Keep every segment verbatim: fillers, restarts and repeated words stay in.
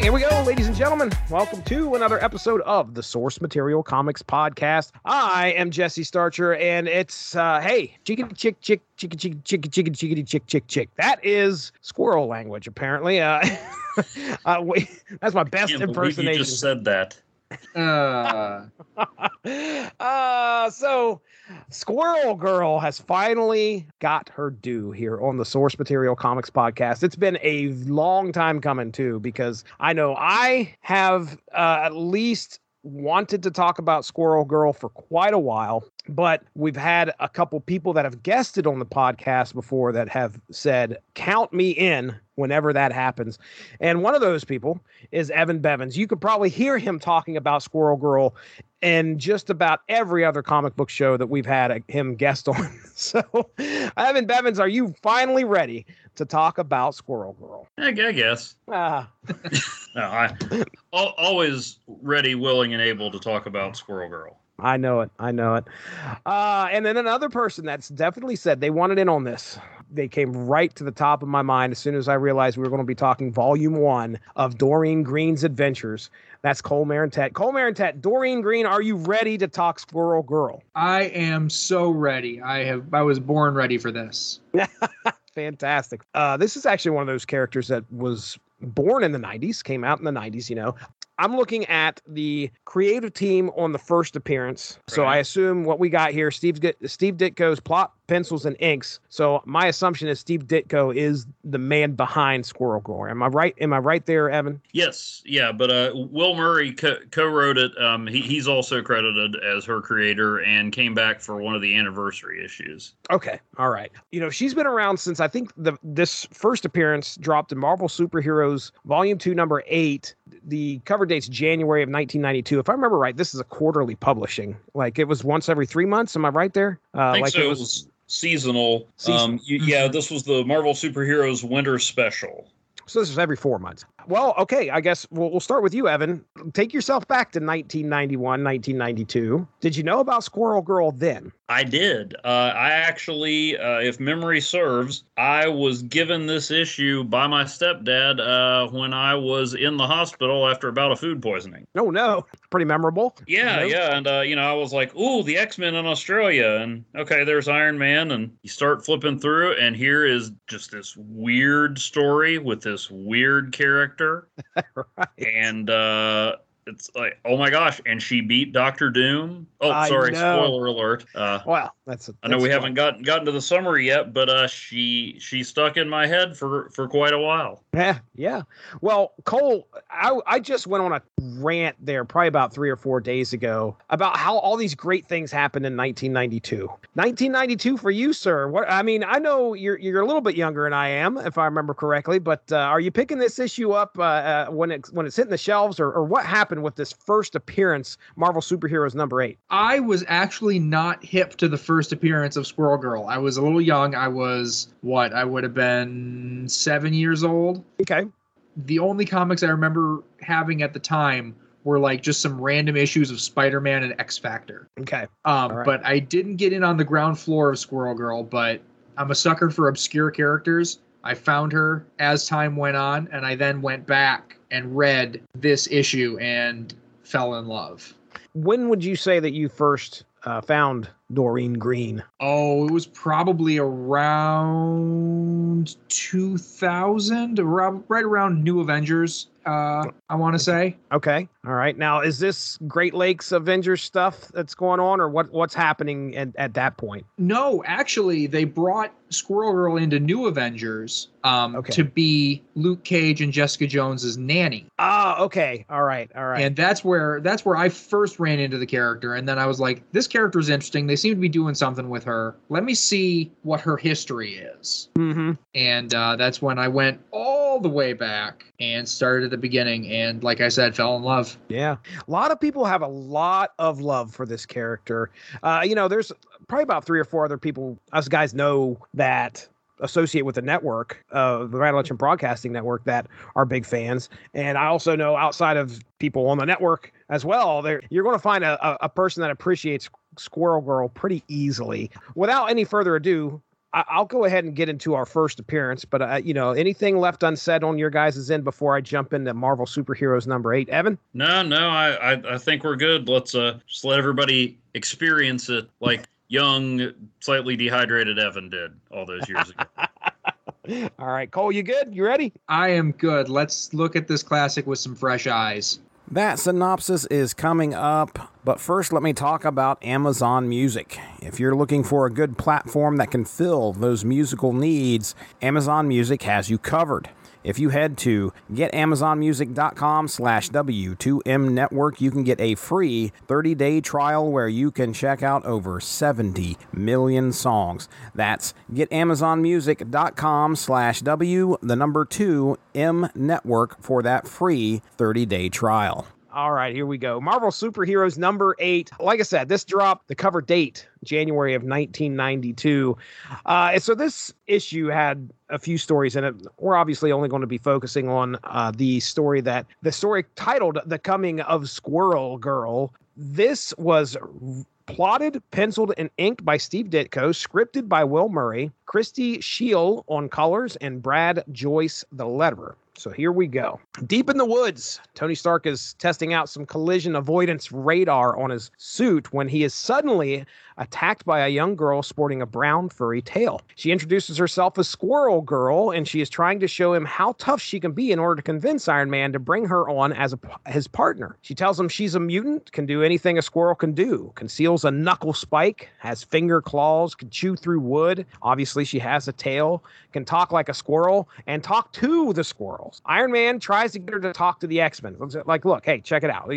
Here we go, ladies and gentlemen. Welcome to another episode of the Source Material Comics Podcast. I am Jesse Starcher, and it's, uh, hey, chickity chick, chick, chickity chick, chickity chick, chickity chick, chick, chick. That is squirrel language, apparently. Uh, uh, wait, that's my best impersonation. You just said that. Uh. uh, so, Squirrel Girl has finally got her due here on the Source Material Comics Podcast. It's been a long time coming, too, because I know I have uh, at least wanted to talk about Squirrel Girl for quite a while. But we've had a couple people that have guested on the podcast before that have said, count me in whenever that happens. And one of those people is Evan Bevins. You could probably hear him talking about Squirrel Girl in just about every other comic book show that we've had a, him guest on. So, Evan Bevins, are you finally ready to talk about Squirrel Girl? I guess. Uh. no, I, always ready, willing, and able to talk about Squirrel Girl. I know it. I know it. Uh, and then another person that's definitely said they wanted in on this. They came right to the top of my mind as soon as I realized we were going to be talking volume one of Doreen Green's Adventures. That's Cole Marentette. Cole Marentette, Doreen Green, are you ready to talk Squirrel Girl? I am so ready. I have. I was born ready for this. Fantastic. Uh, this is actually one of those characters that was born in the nineties, came out in the nineties, you know. I'm looking at the creative team on the first appearance. Right. So I assume what we got here, Steve, Steve Ditko's plot, pencils, and inks. So my assumption is Steve Ditko is the man behind Squirrel Girl. Am I right? Am I right there, Evan? Yes. Yeah. But uh, Will Murray co- co-wrote it. Um, he, he's also credited as her creator and came back for one of the anniversary issues. Okay. All right. You know, she's been around since I think the this first appearance dropped in Marvel Superheroes Volume two, Number eight. The cover date's January of nineteen ninety-two. If I remember right, this is a quarterly publishing. Like, it was once every three months. Am I right there? Uh, I think like so. It was, it was seasonal. seasonal. Um, yeah, this was the Marvel Superheroes Winter Special. So this is every four months. Well, okay, I guess we'll, we'll start with you, Evan. Take yourself back to nineteen ninety-one, nineteen ninety-two. Did you know about Squirrel Girl then? I did. Uh, I actually, uh, if memory serves, I was given this issue by my stepdad uh, when I was in the hospital after a bout of food poisoning. Oh, no. Pretty memorable. Yeah, you know? yeah. And, uh, you know, I was like, ooh, the X-Men in Australia. And, okay, there's Iron Man. And you start flipping through, and here is just this weird story with this weird character. Right. And uh it's like, oh my gosh, and she beat Doctor Doom. Oh, I sorry, know. Spoiler alert. Uh wow, that's, a, that's I know we funny. haven't gotten gotten to the summary yet, but uh she she stuck in my head for for quite a while. Yeah, yeah. Well, Cole, I I just went on a rant there probably about three or four days ago about how all these great things happened in nineteen ninety-two. nineteen ninety-two for you, sir. What I mean, I know you're you're a little bit younger than I am, if I remember correctly, but uh, are you picking this issue up uh, uh, when it when it's hitting the shelves, or or what happened with this first appearance, Marvel Superheroes Number eight? I was actually not hip to the first appearance of Squirrel Girl. I was a little young. I was, what, I would have been seven years old. Okay. The only comics I remember having at the time were like just some random issues of Spider-Man and X-Factor. Okay. Um, right. But I didn't get in on the ground floor of Squirrel Girl, but I'm a sucker for obscure characters. I found her as time went on, and I then went back and read this issue and fell in love. When would you say that you first uh, found Doreen Green? Oh, it was probably around two thousand, around, right around New Avengers, uh, I want to say. Okay. All right. Now, is this Great Lakes Avengers stuff that's going on, or what, what's happening at, at that point? No, actually, they brought Squirrel Girl into New Avengers um, okay. to be Luke Cage and Jessica Jones's nanny. Ah, okay. All right. All right. And that's where that's where I first ran into the character, and then I was like, this character is interesting. They seem to be doing something with her. Let me see what her history is. Mm-hmm. And uh, that's when I went all the way back and started at the beginning. And like I said, fell in love. Yeah. A lot of people have a lot of love for this character. Uh, you know, there's probably about three or four other people us guys know that associate with the network, uh, the Rattle Action Broadcasting Network, that are big fans. And I also know outside of people on the network as well, there you're going to find a, a person that appreciates Squirrel Girl pretty easily. Without any further ado, I- I'll go ahead and get into our first appearance. But, uh, you know, anything left unsaid on your guys' end before I jump into Marvel Superheroes number eight? Evan? No, no, I, I, I think we're good. Let's uh, just let everybody experience it like young, slightly dehydrated Evan did all those years ago. All right, Cole, you good? You ready? I am good. Let's look at this classic with some fresh eyes. That synopsis is coming up, but first let me talk about Amazon Music. If you're looking for a good platform that can fill those musical needs, Amazon Music has you covered. If you head to getamazonmusic.com slash W two M Network, you can get a free thirty-day trial where you can check out over seventy million songs. That's getamazonmusic.com slash W, the number two, M Network for that free thirty-day trial. All right, here we go. Marvel Superheroes number eight. Like I said, this dropped the cover date, January of nineteen ninety-two. Uh, so this issue had a few stories in it. We're obviously only going to be focusing on uh, the story that the story titled The Coming of Squirrel Girl. This was plotted, penciled, and inked by Steve Ditko, scripted by Will Murray, Christy Scheel on colors, and Brad Joyce the letterer. So here we go. Deep in the woods, Tony Stark is testing out some collision avoidance radar on his suit when he is suddenly attacked by a young girl sporting a brown furry tail. She introduces herself as Squirrel Girl, and she is trying to show him how tough she can be in order to convince Iron Man to bring her on as a, his partner. She tells him she's a mutant, can do anything a squirrel can do, conceals a knuckle spike, has finger claws, can chew through wood. Obviously, she has a tail, can talk like a squirrel, and talk to the squirrel. Iron Man tries to get her to talk to the X-Men. Like, look, hey, check it out.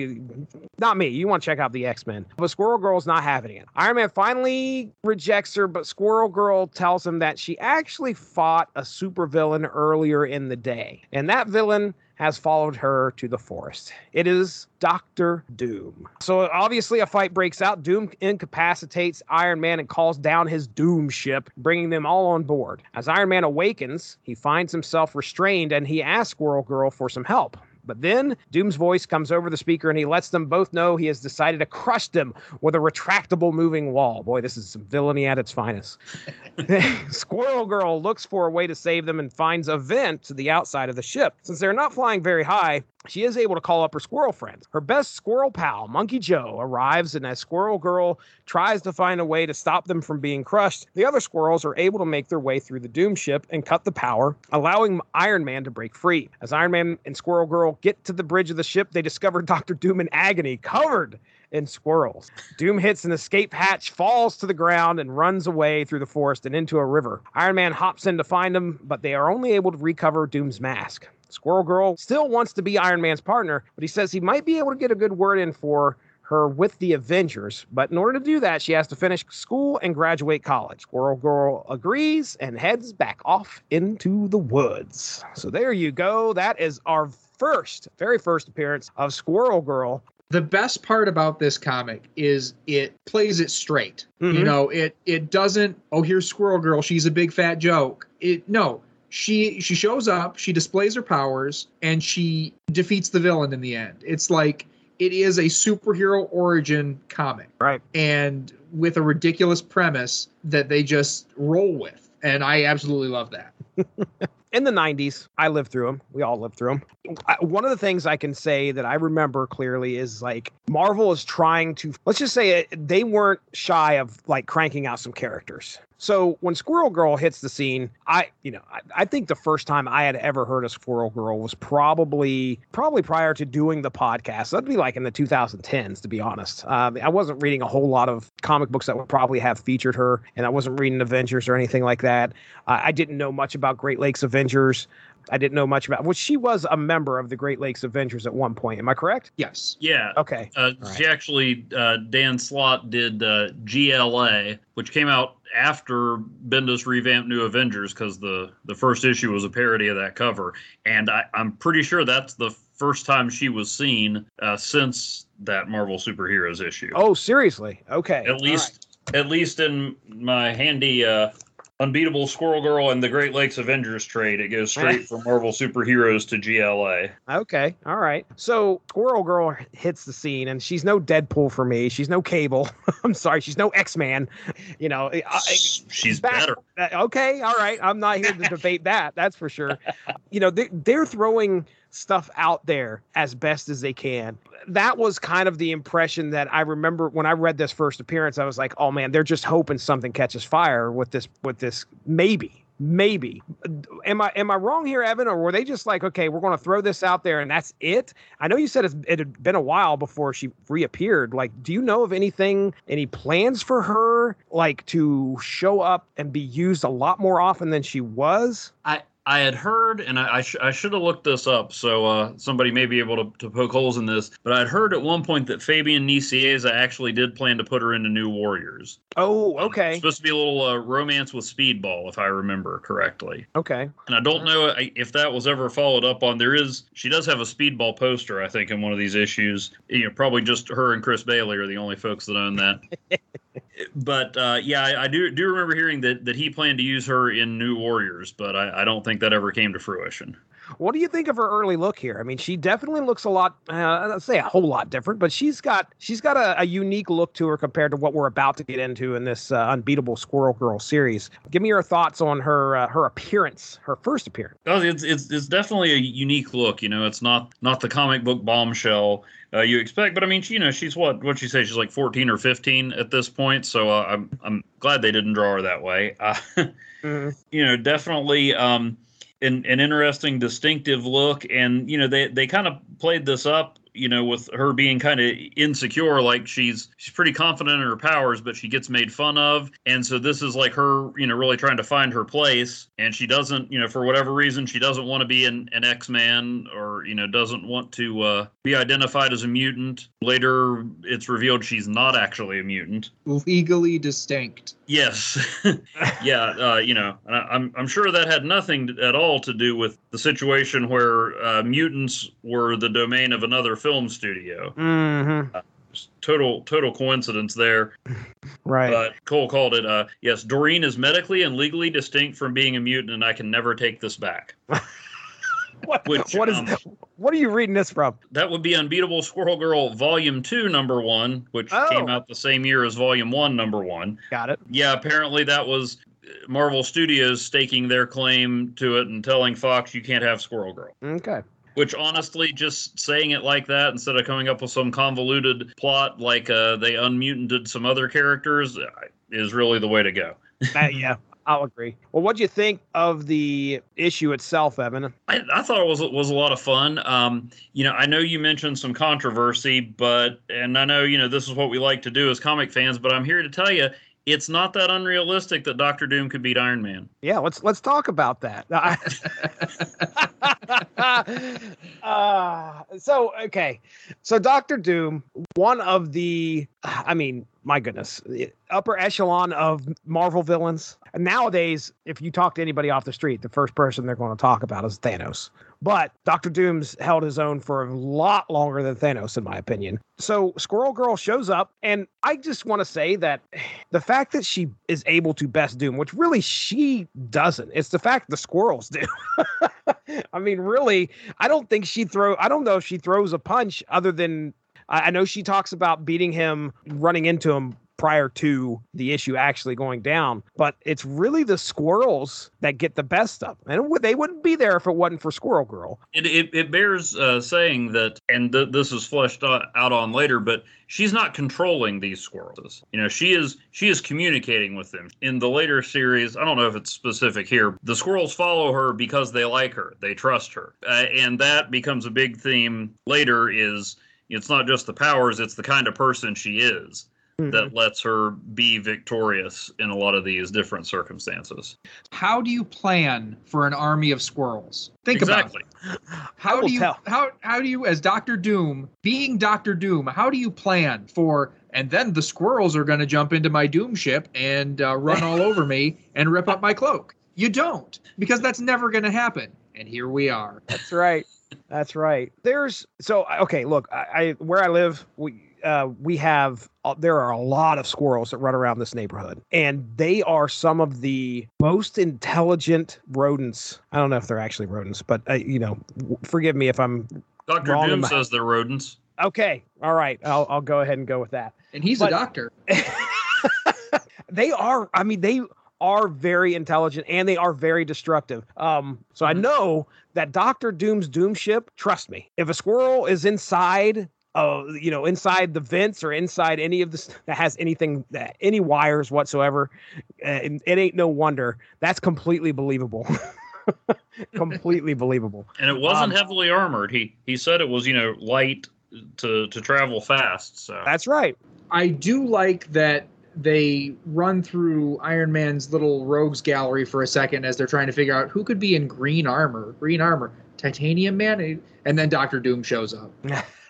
Not me. You want to check out the X-Men. But Squirrel Girl's not having it. Iron Man finally rejects her, but Squirrel Girl tells him that she actually fought a supervillain earlier in the day. And that villain has followed her to the forest. It is Doctor Doom. So obviously a fight breaks out. Doom incapacitates Iron Man and calls down his Doom ship, bringing them all on board. As Iron Man awakens, he finds himself restrained and he asks Squirrel Girl for some help. But then Doom's voice comes over the speaker and he lets them both know he has decided to crush them with a retractable moving wall. Boy, this is some villainy at its finest. Squirrel Girl looks for a way to save them and finds a vent to the outside of the ship. Since they're not flying very high, she is able to call up her squirrel friends. Her best squirrel pal, Monkey Joe, arrives, and as Squirrel Girl tries to find a way to stop them from being crushed, the other squirrels are able to make their way through the Doom ship and cut the power, allowing Iron Man to break free. As Iron Man and Squirrel Girl get to the bridge of the ship, they discover Doctor Doom in agony, covered and squirrels. Doom hits an escape hatch, falls to the ground, and runs away through the forest and into a river. Iron Man hops in to find him, but they are only able to recover Doom's mask. Squirrel Girl still wants to be Iron Man's partner, but he says he might be able to get a good word in for her with the Avengers. But in order to do that, she has to finish school and graduate college. Squirrel Girl agrees and heads back off into the woods. So there you go. That is our first, very first appearance of Squirrel Girl. The best part about this comic is it plays it straight. Mm-hmm. You know, it it doesn't, oh, here's Squirrel Girl, she's a big fat joke. It no, she she shows up, she displays her powers, and she defeats the villain in the end. It's like it is a superhero origin comic. Right. And with a ridiculous premise that they just roll with. And I absolutely love that. in the nineties, I lived through them. We all lived through them. I, one of the things I can say that I remember clearly is, like, Marvel is trying to, let's just say it, they weren't shy of, like, cranking out some characters. So when Squirrel Girl hits the scene, I, you know, I, I think the first time I had ever heard of Squirrel Girl was probably, probably prior to doing the podcast. That'd be like in the two thousand tens, to be honest. Um, I wasn't reading a whole lot of comic books that would probably have featured her, and I wasn't reading Avengers or anything like that. Uh, I didn't know much about Great Lakes Avengers. I didn't know much about, well, she was a member of the Great Lakes Avengers at one point. Am I correct? Yes. Yeah. Okay. Uh, right. She actually, uh, Dan Slott did uh, G L A, which came out after Bendis revamped New Avengers, because the, the first issue was a parody of that cover. And I, I'm pretty sure that's the first time she was seen uh, since that Marvel Superheroes issue. Oh, seriously? Okay. At least, right. at least in my handy... Uh, Unbeatable Squirrel Girl and the Great Lakes Avengers trade. It goes straight from Marvel Superheroes to G L A. Okay. All right. So Squirrel Girl hits the scene, and she's no Deadpool for me. She's no Cable. I'm sorry. She's no X-Man. You know, she's back. Better. Okay. All right. I'm not here to debate that. That's for sure. You know, they're throwing stuff out there as best as they can. That was kind of the impression that I remember when I read this first appearance. I was like, oh man, they're just hoping something catches fire with this, with this, maybe, maybe. Am I, am I wrong here, Evan? Or were they just like, okay, we're going to throw this out there and that's it? I know you said it's, it had been a while before she reappeared. Like, do you know of anything, any plans for her, like, to show up and be used a lot more often than she was? I, I had heard, and I, I, sh- I should have looked this up, so uh, somebody may be able to, to poke holes in this, but I'd heard at one point that Fabian Nicieza actually did plan to put her into New Warriors. Oh, okay. Um, it's supposed to be a little uh, romance with Speedball, if I remember correctly. Okay. And I don't know if that was ever followed up on. There is, she does have a Speedball poster, I think, in one of these issues. You know, probably just her and Chris Bailey are the only folks that own that. But, uh, yeah, I, I do do remember hearing that, that he planned to use her in New Warriors, but I, I don't think that ever came to fruition. What do you think of her early look here? I mean, she definitely looks a lot, uh, I'd say a whole lot different, but she's got she's got a, a unique look to her compared to what we're about to get into in this uh, Unbeatable Squirrel Girl series. Give me your thoughts on her uh, her appearance, her first appearance. Oh, it's, it's it's definitely a unique look. You know, it's not not the comic book bombshell Uh, you expect, but I mean, she, you know, she's what? What she say? She's like fourteen or fifteen at this point. So uh, I'm I'm glad they didn't draw her that way. Uh, mm-hmm. You know, definitely um, an an interesting, distinctive look, and you know, they they kind of played this up, you know, with her being kind of insecure, like she's she's pretty confident in her powers, but she gets made fun of. And so this is like her, you know, really trying to find her place. And she doesn't, you know, for whatever reason, she doesn't want to be an, an X-Man, or, you know, doesn't want to uh, be identified as a mutant. Later, it's revealed she's not actually a mutant. Legally distinct. Yes. yeah. Uh, you know, I'm, I'm sure that had nothing at all to do with the situation where uh, mutants were the domain of another film studio. Mm-hmm. Uh, total total coincidence there. Right. But Cole called it, uh, yes, Doreen is medically and legally distinct from being a mutant, and I can never take this back. What, Which, what is um, that? What are you reading this from? That would be Unbeatable Squirrel Girl Volume two, Number one, which oh. came out the same year as Volume one, Number one. Got it. Yeah, apparently that was Marvel Studios staking their claim to it and telling Fox, you can't have Squirrel Girl. Okay. Which, honestly, just saying it like that instead of coming up with some convoluted plot like uh, they unmutanted some other characters is really the way to go. uh, yeah. I'll agree. Well, what do you think of the issue itself, Evan? I, I thought it was was a lot of fun. Um, you know, I know you mentioned some controversy, but and I know, you know, this is what we like to do as comic fans, but I'm here to tell you, it's not that unrealistic that Doctor Doom could beat Iron Man. Yeah, let's let's talk about that. uh, so, okay. So Doctor Doom, one of the, I mean, my goodness, upper echelon of Marvel villains. And nowadays, if you talk to anybody off the street, the first person they're going to talk about is Thanos. But Doctor Doom's held his own for a lot longer than Thanos, in my opinion. So Squirrel Girl shows up, and I just want to say that the fact that she is able to best Doom, which really she doesn't, it's the fact the squirrels do. I mean, really, I don't think she throw. I don't know if she throws a punch other than I know she talks about beating him, running into him prior to the issue actually going down. But it's really the squirrels that get the best of them. And they wouldn't be there if it wasn't for Squirrel Girl. It, it, it bears uh, saying that, and th- this is fleshed out on later, but she's not controlling these squirrels. You know, she is she is communicating with them. In the later series, I don't know if it's specific here, the squirrels follow her because they like her. They trust her. Uh, and that becomes a big theme later is it's not just the powers, it's the kind of person she is mm-hmm. that lets her be victorious in a lot of these different circumstances. How do you plan for an army of squirrels? Think exactly. about it. How do you tell. how how do you as Doctor Doom, being Doctor Doom, how do you plan for and then the squirrels are going to jump into my Doom ship and uh, run all over me and rip up my cloak? You don't, because that's never going to happen. And here we are. That's right. That's right. There's so okay. Look, I, I where I live, we uh, we have uh, there are a lot of squirrels that run around this neighborhood, and they are some of the most intelligent rodents. I don't know if they're actually rodents, but uh, you know, w- forgive me if I'm. Doctor Doom says they're rodents. Okay, all right. I'll I'll go ahead and go with that. And he's but, a doctor. They are. I mean, they. are very intelligent and they are very destructive. Um, so I know that Doctor Doom's Doom ship, trust me, if a squirrel is inside, uh, you know, inside the vents or inside any of this that has anything, that, any wires whatsoever, it, it ain't no wonder. That's completely believable. Completely believable. And it wasn't um, heavily armored. He he said it was, you know, light to to travel fast. So that's right. I do like that. They run through Iron Man's little rogues gallery for a second as they're trying to figure out who could be in green armor. Green armor. Titanium Man. And then Doctor Doom shows up.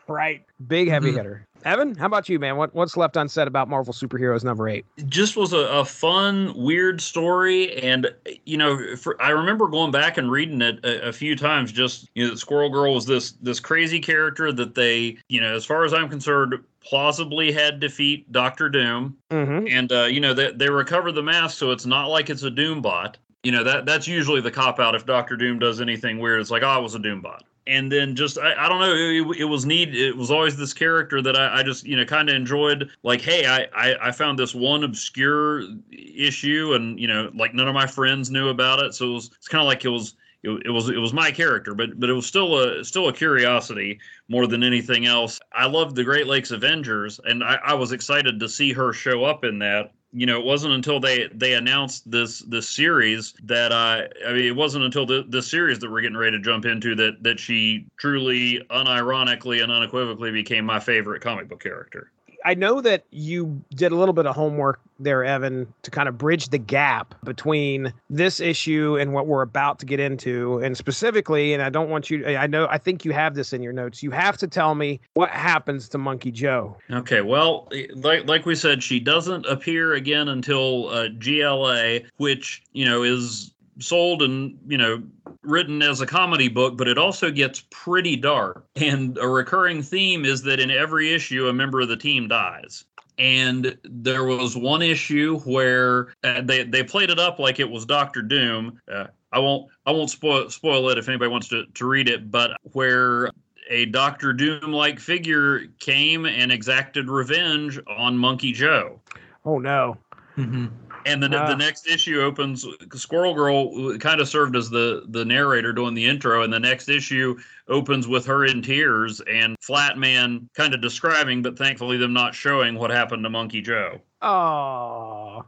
Right. Big heavy hitter. Evan, how about you, man? What, what's left unsaid about Marvel Superheroes number eight? It just was a, a fun, weird story. And, you know, for, I remember going back and reading it a, a few times. Just, you know, Squirrel Girl was this this crazy character that they, you know, as far as I'm concerned, plausibly had defeat Doctor Doom. Mm-hmm. And, uh, you know, they, they recover the mask, so it's not like it's a Doom bot. You know, that that's usually the cop-out if Doctor Doom does anything weird. It's like, oh, it was a Doom bot. And then just, I, I don't know, it, it was neat. It was always this character that I, I just, you know, kind of enjoyed. Like, hey, I, I, I found this one obscure issue and, you know, like none of my friends knew about it. So it was it's kind of like it was, it, it was, it was my character, but, but it was still a, still a curiosity more than anything else. I loved the Great Lakes Avengers, and I, I was excited to see her show up in that. You know, it wasn't until they, they announced this this series that I, I mean, it wasn't until the, the series that we're getting ready to jump into that, that she truly, unironically and unequivocally became my favorite comic book character. I know that you did a little bit of homework there, Evan, to kind of bridge the gap between this issue and what we're about to get into. And specifically, and I don't want you, I know, I think you have this in your notes. You have to tell me what happens to Monkey Joe. Okay. Well, like, like we said, she doesn't appear again until uh, G L A, which, you know, is sold and, you know, written as a comedy book, but it also gets pretty dark. And a recurring theme is that in every issue, a member of the team dies. And there was one issue where uh, they they played it up like it was Doctor Doom. Uh, I won't I won't spoil spoil it if anybody wants to, to read it, but where a Doctor Doom-like figure came and exacted revenge on Monkey Joe. Oh, no. Mm-hmm. And then uh, the next issue opens, Squirrel Girl kind of served as the, the narrator doing the intro, and the next issue opens with her in tears and Flatman kind of describing, but thankfully them not showing what happened to Monkey Joe. Oh,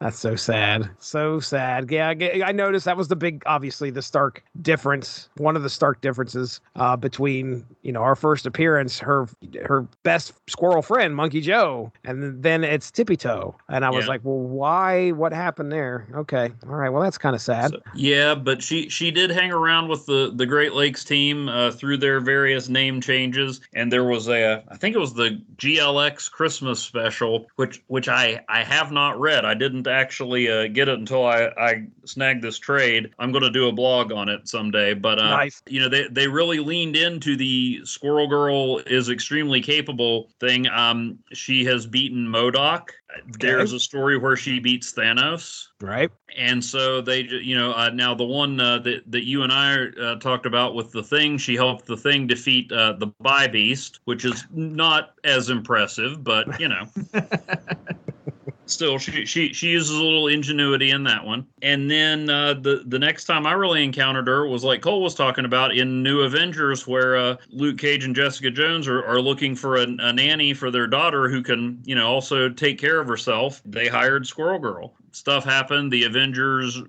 that's so sad. So sad. Yeah, I noticed that was the big, obviously, the stark difference, one of the stark differences uh, between, you know, our first appearance, her her best squirrel friend, Monkey Joe, and then it's Tippy Toe. And I was yeah. like, well, why? What happened there? Okay. All right. Well, that's kind of sad. So, yeah, but she, she did hang around with the, the Great Lakes team uh, through their various name changes. And there was a, I think it was the G L X Christmas special, which which I, I have not read. I didn't actually uh, get it until I, I snag this trade. I'm going to do a blog on it someday, but uh, nice. You know, they, they really leaned into the Squirrel Girl is extremely capable thing. Um, she has beaten MODOK. Okay. There's a story where she beats Thanos. Right. And so they, you know, uh, now the one uh, that, that you and I uh, talked about with the Thing, she helped the Thing defeat uh, the Bi-Beast, which is not as impressive, but, you know. still, she she she uses a little ingenuity in that one. And then uh, the the next time I really encountered her was, like Cole was talking about, in New Avengers, where uh, Luke Cage and Jessica Jones are, are looking for a, a nanny for their daughter who can, you know, also take care of herself. They hired Squirrel Girl. Stuff happened. The Avengers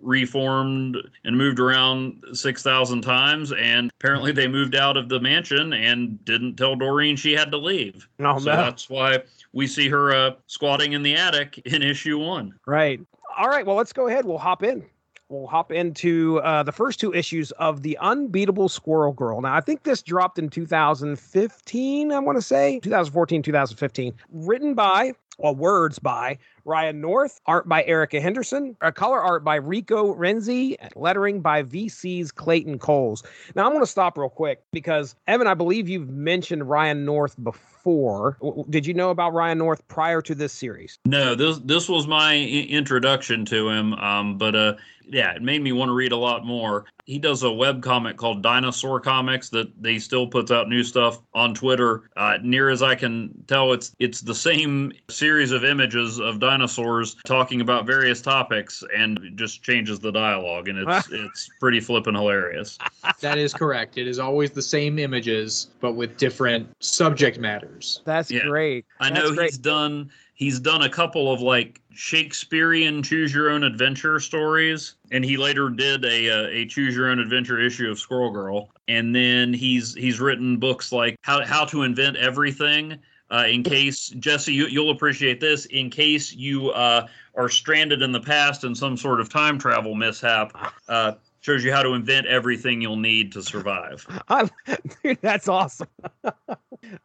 reformed and moved around six thousand times, and apparently they moved out of the mansion and didn't tell Doreen she had to leave. No, so no. That's why we see her uh, squatting in the attic in issue one. Right. All right, well, let's go ahead. We'll hop in. We'll hop into uh, the first two issues of The Unbeatable Squirrel Girl. Now, I think this dropped in two thousand fifteen, I want to say. twenty fourteen, two thousand fifteen. Written by, well, words by Ryan North, art by Erica Henderson, uh, color art by Rico Renzi, and lettering by V C's Clayton Coles. Now, I'm going to stop real quick because, Evan, I believe you've mentioned Ryan North before. W- did you know about Ryan North prior to this series? No, this this was my i- introduction to him, um, but uh, yeah, it made me want to read a lot more. He does a webcomic called Dinosaur Comics that they still puts out new stuff on Twitter. Uh, near as I can tell, it's it's the same series of images of dinosaurs. Dinosaurs talking about various topics, and it just changes the dialogue, and it's it's pretty flippin' hilarious. That is correct. It is always the same images, but with different subject matters. That's yeah. great. I That's know great. he's done he's done a couple of like Shakespearean choose your own adventure stories, and he later did a a choose your own adventure issue of Squirrel Girl, and then he's he's written books like How How to Invent Everything. Uh, in case, Jesse, you, you'll appreciate this, in case you uh, are stranded in the past in some sort of time travel mishap, uh, shows you how to invent everything you'll need to survive. I'm, dude, that's awesome. uh,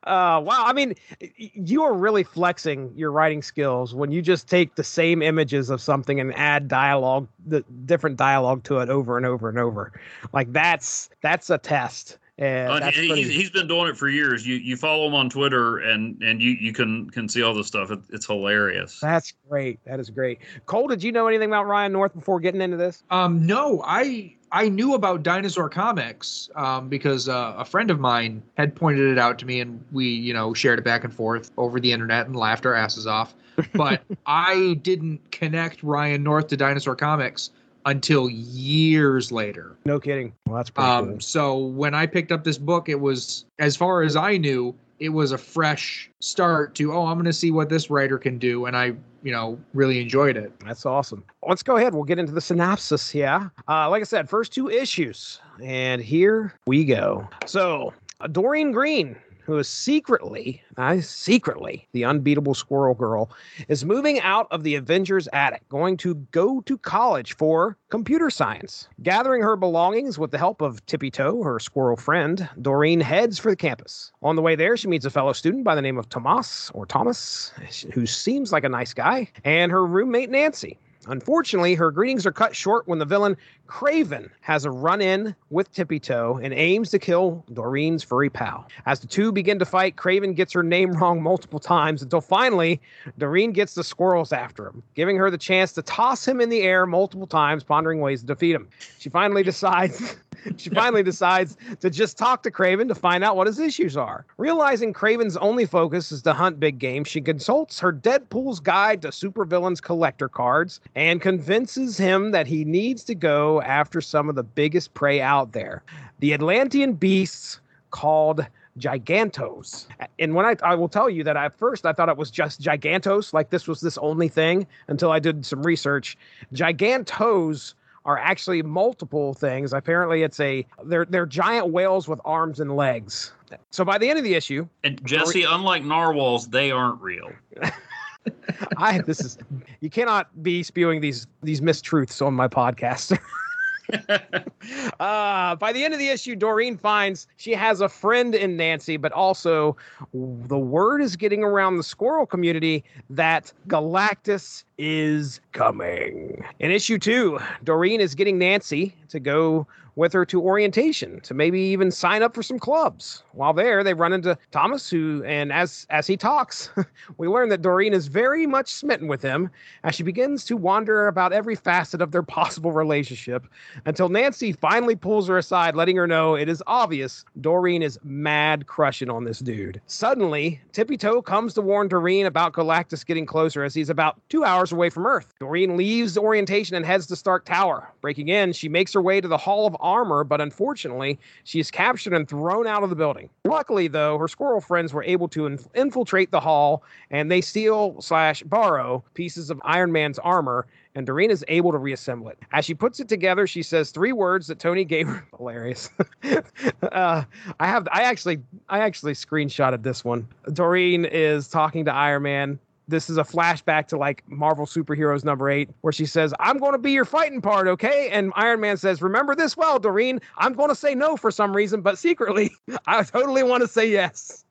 wow, I mean, you are really flexing your writing skills when you just take the same images of something and add dialogue, the different dialogue to it over and over and over. Like, that's that's a test. And uh, he's, he's been doing it for years. You you follow him on Twitter, and, and you, you can, can see all this stuff. It, it's hilarious. That's great. That is great. Cole, did you know anything about Ryan North before getting into this? Um, no, I I knew about Dinosaur Comics um, because uh, a friend of mine had pointed it out to me, and we you know shared it back and forth over the internet and laughed our asses off. But I didn't connect Ryan North to Dinosaur Comics until years later. No kidding. Well, that's pretty um, cool. So when I picked up this book, it was, as far as I knew, it was a fresh start to, oh, I'm going to see what this writer can do. And I, you know, really enjoyed it. That's awesome. Let's go ahead. We'll get into the synopsis here. Uh, like I said, first two issues. And here we go. So uh, Doreen Green, who is secretly, I secretly, the unbeatable Squirrel Girl, is moving out of the Avengers attic, going to go to college for computer science. Gathering her belongings with the help of Tippy Toe, her squirrel friend, Doreen heads for the campus. On the way there, she meets a fellow student by the name of Tomas, or Thomas, who seems like a nice guy, and her roommate, Nancy. Unfortunately, her greetings are cut short when the villain Kraven has a run-in with Tippy Toe and aims to kill Doreen's furry pal. As the two begin to fight, Kraven gets her name wrong multiple times until finally Doreen gets the squirrels after him, giving her the chance to toss him in the air multiple times, pondering ways to defeat him. She finally decides... She finally decides to just talk to Kraven to find out what his issues are. Realizing Kraven's only focus is to hunt big game, she consults her Deadpool's Guide to Supervillains collector cards and convinces him that he needs to go after some of the biggest prey out there, the Atlantean beasts called Gigantos. And when I, I will tell you that at first I thought it was just Gigantos, like this was this only thing, until I did some research. Gigantos are actually multiple things. Apparently, it's a they're they're giant whales with arms and legs. So by the end of the issue, and Jesse, Doreen, unlike narwhals, they aren't real. I this is you cannot be spewing these these mistruths on my podcast. uh, by the end of the issue, Doreen finds she has a friend in Nancy, but also the word is getting around the squirrel community that Galactus is coming. In issue two, Doreen is getting Nancy to go with her to orientation, to maybe even sign up for some clubs. While there, they run into Tomas, who, and as, as he talks, we learn that Doreen is very much smitten with him as she begins to wander about every facet of their possible relationship until Nancy finally pulls her aside, letting her know it is obvious Doreen is mad crushing on this dude. Suddenly, Tippy Toe comes to warn Doreen about Galactus getting closer as he's about two hours away from Earth. Doreen leaves orientation and heads to Stark Tower. Breaking in, she makes her way to the Hall of Armor, but unfortunately, she is captured and thrown out of the building. Luckily, though, her squirrel friends were able to inf- infiltrate the hall, and they steal slash borrow pieces of Iron Man's armor, and Doreen is able to reassemble it. As she puts it together, she says three words that Tony gave her. Hilarious. uh, I have, I actually, I actually screenshotted this one. Doreen is talking to Iron Man. This is a flashback to, like, Marvel Superheroes number eight, where she says, I'm going to be your fighting part, okay? And Iron Man says, remember this well, Doreen. I'm going to say no for some reason, but secretly, I totally want to say yes.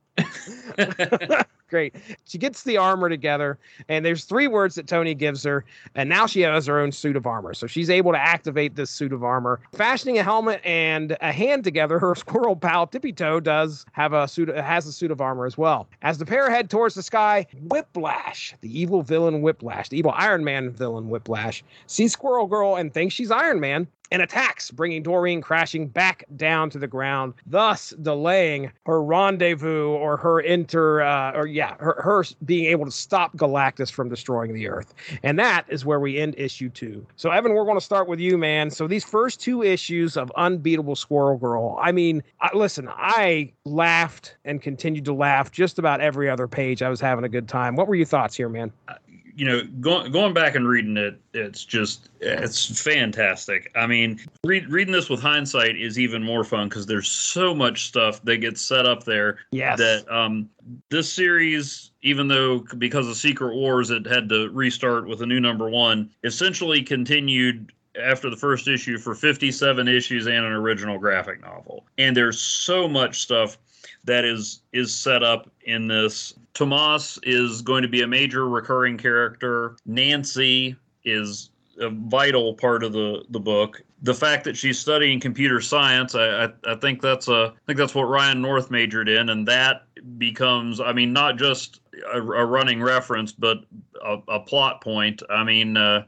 Great. She gets the armor together, and there's three words that Tony gives her, and now she has her own suit of armor. So she's able to activate this suit of armor. Fashioning a helmet and a hand together, her squirrel pal Tippy Toe does have a suit, has a suit of armor as well. As the pair head towards the sky, Whiplash, the evil villain Whiplash, the evil Iron Man villain Whiplash, sees Squirrel Girl and thinks she's Iron Man, and attacks, bringing Doreen crashing back down to the ground, thus delaying her rendezvous or her inter, uh, or yeah, her, her being able to stop Galactus from destroying the Earth. And that is where we end issue two. So, Evan, we're going to start with you, man. So these first two issues of Unbeatable Squirrel Girl, I mean, I, listen, I laughed and continued to laugh just about every other page. I was having a good time. What were your thoughts here, man? Uh, You know, going going back and reading it, it's just, it's fantastic. I mean, read, reading this with hindsight is even more fun because there's so much stuff that gets set up there. Yes. That um, this series, even though because of Secret Wars, it had to restart with a new number one, essentially continued after the first issue for fifty-seven issues and an original graphic novel. And there's so much stuff that is is set up in this. Tomas is going to be a major recurring character. Nancy is a vital part of the, the book. The fact that she's studying computer science, I, I I think that's a I think that's what Ryan North majored in, and that becomes, I mean, not just a, a running reference, but a, a plot point. I mean, uh,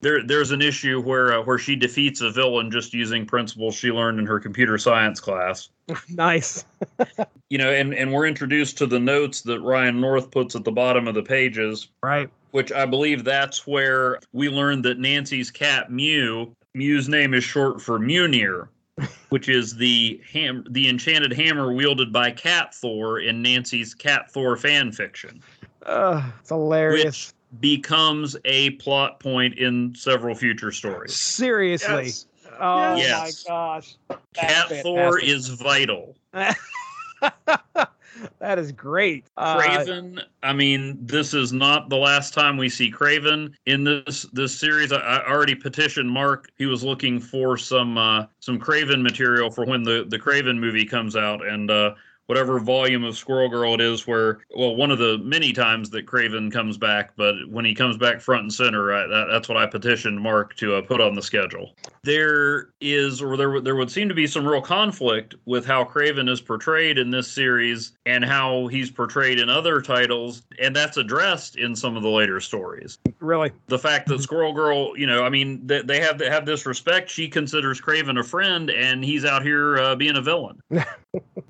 there there's an issue where uh, where she defeats a villain just using principles she learned in her computer science class. Nice. You know, and, and we're introduced to the notes that Ryan North puts at the bottom of the pages. Right. Which I believe that's where we learned that Nancy's cat, Mew, Mew's name is short for Mjolnir, which is the ham, the enchanted hammer wielded by Cat Thor in Nancy's Cat Thor fan fiction. Uh, it's hilarious. Which becomes a plot point in several future stories. Seriously. Yes. Oh, yes. My gosh. Cat Thor is vital. That is great. Kraven, uh, I mean, this is not the last time we see Kraven in this this series. I, I already petitioned Mark. He was looking for some uh, some Kraven material for when the, the Kraven movie comes out. And uh, whatever volume of Squirrel Girl it is where, well, one of the many times that Kraven comes back, but when he comes back front and center, I, that, that's what I petitioned Mark to uh, put on the schedule. There is, or there, there would seem to be some real conflict with how Kraven is portrayed in this series and how he's portrayed in other titles, and that's addressed in some of the later stories. Really? The fact that Squirrel Girl, you know, I mean, they, they have they have this respect. She considers Kraven a friend, and he's out here uh, being a villain.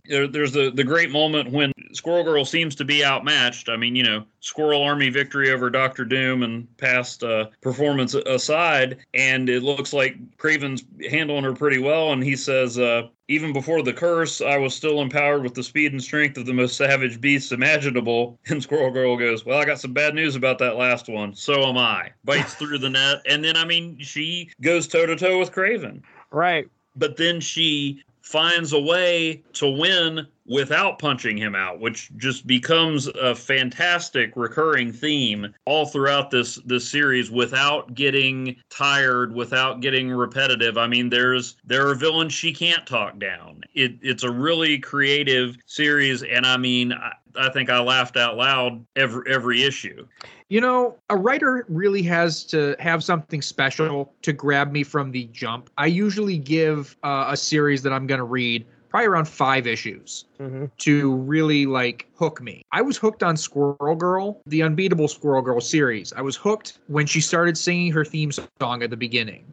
there, there's the, the great moment when Squirrel Girl seems to be outmatched. I mean, you know, Squirrel Army victory over Doctor Doom and past uh, performance aside, and it looks like Kraven's handling her pretty well, and he says, uh, even before the curse, I was still empowered with the speed and strength of the most savage beasts imaginable. And Squirrel Girl goes, well, I got some bad news about that last one. So am I. Bites through the net. And then, I mean, she goes toe-to-toe with Kraven. Right. But then she finds a way to win without punching him out, which just becomes a fantastic recurring theme all throughout this this series without getting tired, without getting repetitive. I mean, there's there are villains she can't talk down. It, it's a really creative series, and I mean, I, I think I laughed out loud every every issue. You know, a writer really has to have something special to grab me from the jump. I usually give uh, a series that I'm going to read probably around five issues mm-hmm. to really, like, hook me. I was hooked on Squirrel Girl, the Unbeatable Squirrel Girl series. I was hooked when she started singing her theme song at the beginning.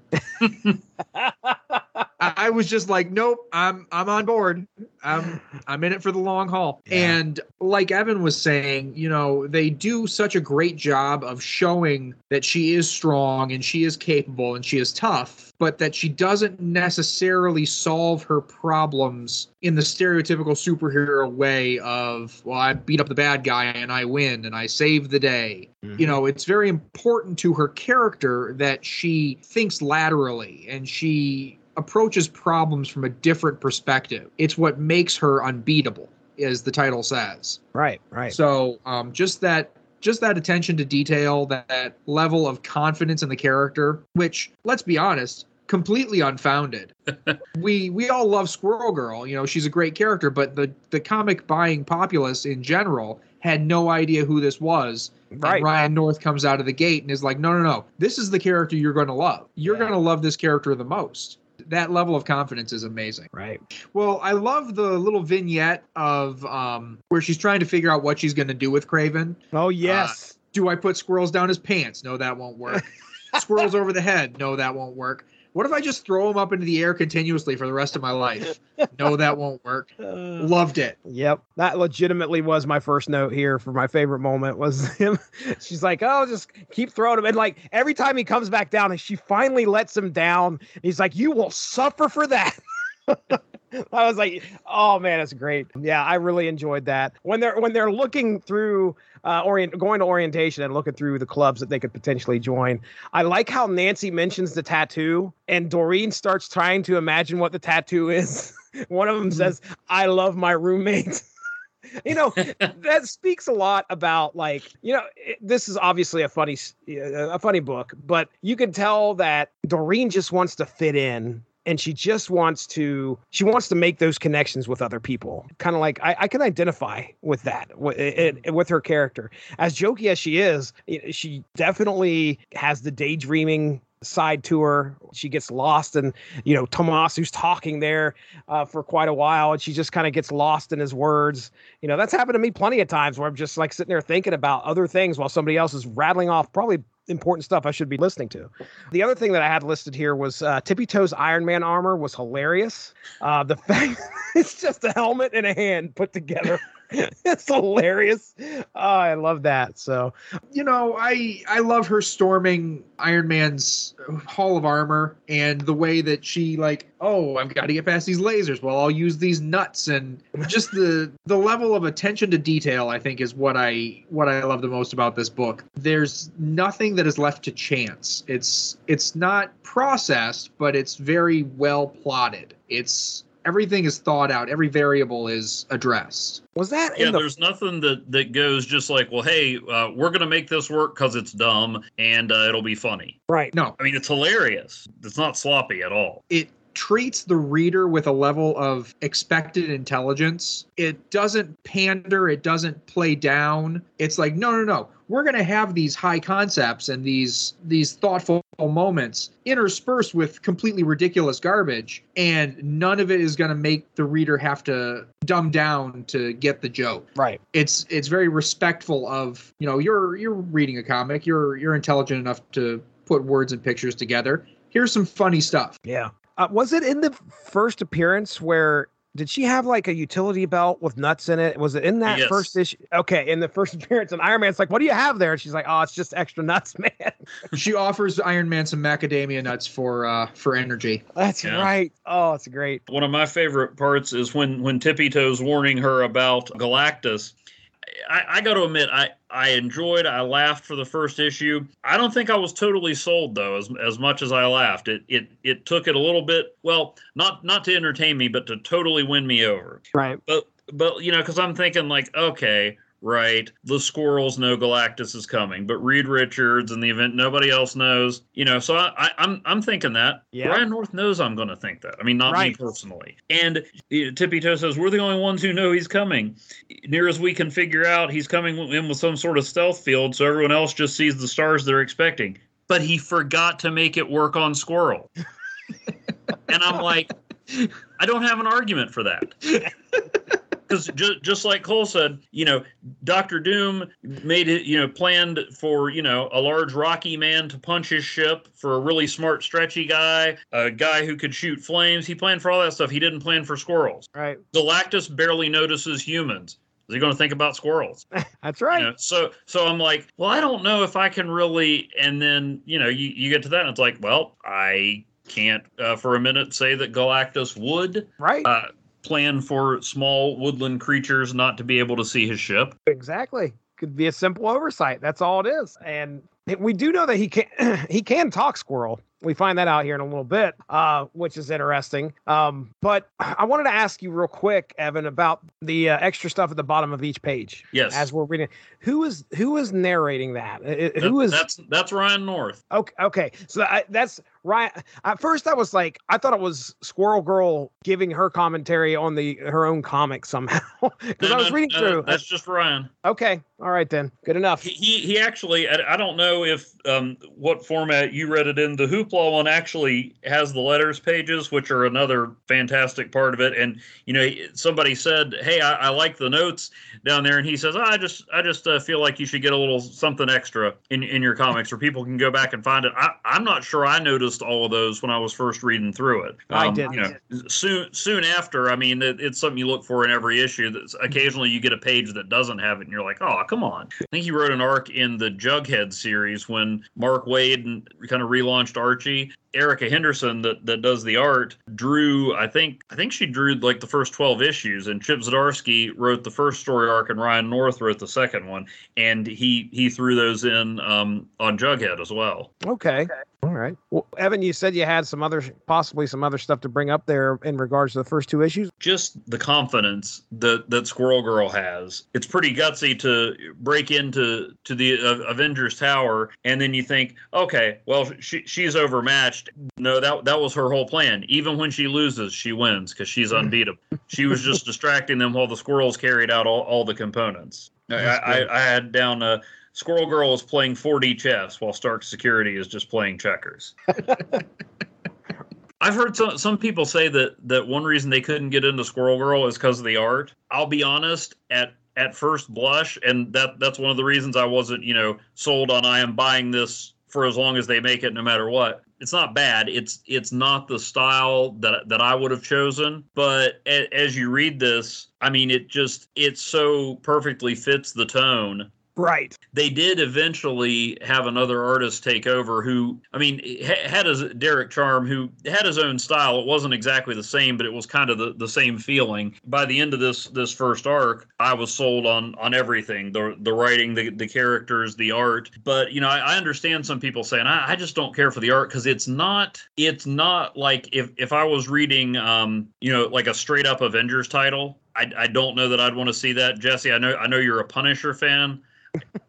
I was just like, nope, I'm I'm on board. I'm I'm in it for the long haul. Yeah. And like Evan was saying, you know, they do such a great job of showing that she is strong and she is capable and she is tough, but that she doesn't necessarily solve her problems in the stereotypical superhero way of, well, I beat up the bad guy and I win and I save the day. Mm-hmm. You know, it's very important to her character that she thinks laterally and she approaches problems from a different perspective. It's what makes her unbeatable, as the title says. Right, right. So um, just that just that attention to detail, that, that level of confidence in the character, which, let's be honest, completely unfounded. we we all love Squirrel Girl. You know, she's a great character, but the, the comic buying populace in general had no idea who this was. Right. And Ryan North comes out of the gate and is like, no, no, no, this is the character you're going to love. You're yeah. going to love this character the most. That level of confidence is amazing. Right. Well, I love the little vignette of um, where she's trying to figure out what she's going to do with Kraven. Oh, yes. Uh, do I put squirrels down his pants? No, that won't work. Squirrels over the head? No, that won't work. What if I just throw him up into the air continuously for the rest of my life? No, that won't work. Uh, Loved it. Yep. That legitimately was my first note here for my favorite moment was him. She's like, oh, just keep throwing him. And like every time he comes back down and she finally lets him down, he's like, you will suffer for that. I was like, oh, man, that's great. Yeah, I really enjoyed that. When they're when they're looking through, uh, orient, going to orientation and looking through the clubs that they could potentially join, I like how Nancy mentions the tattoo and Doreen starts trying to imagine what the tattoo is. One of them says, I love my roommate. You know, that speaks a lot about, like, you know, it, this is obviously a funny, a funny book, but you can tell that Doreen just wants to fit in. And she just wants to, she wants to make those connections with other people. Kind of like, I, I can identify with that, with, it, with her character. As jokey as she is, she definitely has the daydreaming side to her. She gets lost in, you know, Tomas, who's talking there uh, for quite a while, and she just kind of gets lost in his words. You know, that's happened to me plenty of times where I'm just like sitting there thinking about other things while somebody else is rattling off probably important stuff I should be listening to. The other thing that I had listed here was uh, Tippy Toe's Iron Man armor was hilarious. Uh, the fact it's just a helmet and a hand put together. It's hilarious. Oh, I love that. So, you know, I I love her storming Iron Man's Hall of Armor and the way that she like, oh, I've got to get past these lasers. Well, I'll use these nuts, and just the the level of attention to detail, I think, is what I what I love the most about this book. There's nothing that is left to chance. It's it's not processed, but it's very well plotted. It's everything is thought out. Every variable is addressed. Was that? Yeah, in the- there's nothing that, that goes just like, well, hey, uh, we're going to make this work because it's dumb and uh, it'll be funny. Right. No. I mean, it's hilarious. It's not sloppy at all. It treats the reader with a level of expected intelligence. It doesn't pander. It doesn't play down. It's like, no, no, no. We're going to have these high concepts and these these thoughtful moments interspersed with completely ridiculous garbage, and none of it is going to make the reader have to dumb down to get the joke. Right. It's it's very respectful of, you know, you're you're reading a comic. You're you're intelligent enough to put words and pictures together. Here's some funny stuff. Yeah. Uh, was it in the first appearance where did she have like a utility belt with nuts in it? Was it in that yes. first issue? Okay. In the first appearance, and Iron Man's like, what do you have there? And she's like, oh, it's just extra nuts, man. She offers Iron Man some macadamia nuts for, uh, for energy. That's yeah. right. Oh, it's great. One of my favorite parts is when, when Tippy Toe's warning her about Galactus. I, I got to admit, I, I enjoyed, I laughed for the first issue. I don't think I was totally sold, though, as as much as I laughed. It it it took it a little bit, well, not not to entertain me, but to totally win me over. Right. But, but you know, because I'm thinking like, okay, right? The squirrels know Galactus is coming, but Reed Richards and the event, nobody else knows. You know, so I, I, I'm I'm thinking that. Yeah. Ryan North knows I'm going to think that. I mean, not right. me personally. And you know, Tippy Toe says, we're the only ones who know he's coming. Near as we can figure out, he's coming in with some sort of stealth field, so everyone else just sees the stars they're expecting. But he forgot to make it work on Squirrel. And I'm like, I don't have an argument for that. Because just, just like Cole said, you know, Doctor Doom made it, you know, planned for, you know, a large rocky man to punch his ship, for a really smart, stretchy guy, a guy who could shoot flames. He planned for all that stuff. He didn't plan for squirrels. Right. Galactus barely notices humans. Is he going to think about squirrels? That's right. You know, so so I'm like, well, I don't know if I can really. And then, you know, you, you get to that and it's like, well, I can't uh, for a minute say that Galactus would. Right. Uh, plan for small woodland creatures not to be able to see his ship. Exactly. Could be a simple oversight. That's all it is. And we do know that he can he can talk squirrel. We find that out here in a little bit, uh, which is interesting. Um, but I wanted to ask you real quick, Evan, about the uh, extra stuff at the bottom of each page. Yes. As we're reading, who is who is narrating that? It, who is that's that's Ryan North. Okay, okay. So I, that's Ryan. At first, I was like, I thought it was Squirrel Girl giving her commentary on the her own comic somehow. Because no, I was no, reading no, through. That's I, just Ryan. Okay, all right then, good enough. He he, he actually, I, I don't know if um, what format you read it in. The Hoop one actually has the letters pages, which are another fantastic part of it. And you know, somebody said, "Hey, I, I like the notes down there," and he says, oh, "I just, I just uh, feel like you should get a little something extra in in your comics, where people can go back and find it." I, I'm not sure I noticed all of those when I was first reading through it. Um, I did. You know, I did. Soon, soon after, I mean, it, it's something you look for in every issue. That occasionally you get a page that doesn't have it, and you're like, "Oh, come on!" I think he wrote an arc in the Jughead series when Mark Waid and kind of relaunched Archie. Erica Henderson, that, that does the art, drew, I think, I think she drew like the first twelve issues, and Chip Zdarsky wrote the first story arc, and Ryan North wrote the second one, and he he threw those in um, on Jughead as well. Okay. okay. All right. Well, Evan, you said you had some other, possibly some other stuff to bring up there in regards to the first two issues. Just the confidence that, that Squirrel Girl has. It's pretty gutsy to break into to the uh, Avengers Tower, and then you think, okay, well, she, she's overmatched. No, that that was her whole plan. Even when she loses, she wins because she's unbeatable. She was just distracting them while the squirrels carried out all, all the components. I, I, I had down a. Squirrel Girl is playing four D chess while Stark Security is just playing checkers. I've heard some, some people say that, that one reason they couldn't get into Squirrel Girl is because of the art. I'll be honest, at at first blush, and that that's one of the reasons I wasn't, you know, sold on I am buying this for as long as they make it no matter what. It's not bad. It's it's not the style that that I would have chosen. But a, as you read this, I mean, it just, it so perfectly fits the tone. Right. They did eventually have another artist take over who, I mean, had his, Derek Charm, who had his own style. It wasn't exactly the same, but it was kind of the, the same feeling. By the end of this this first arc, I was sold on on everything, the the writing, the, the characters, the art. But, you know, I, I understand some people saying, I, I just don't care for the art because it's not, it's not like if, if I was reading, um, you know, like a straight up Avengers title, I, I don't know that I'd want to see that. Jesse, I know, I know you're a Punisher fan.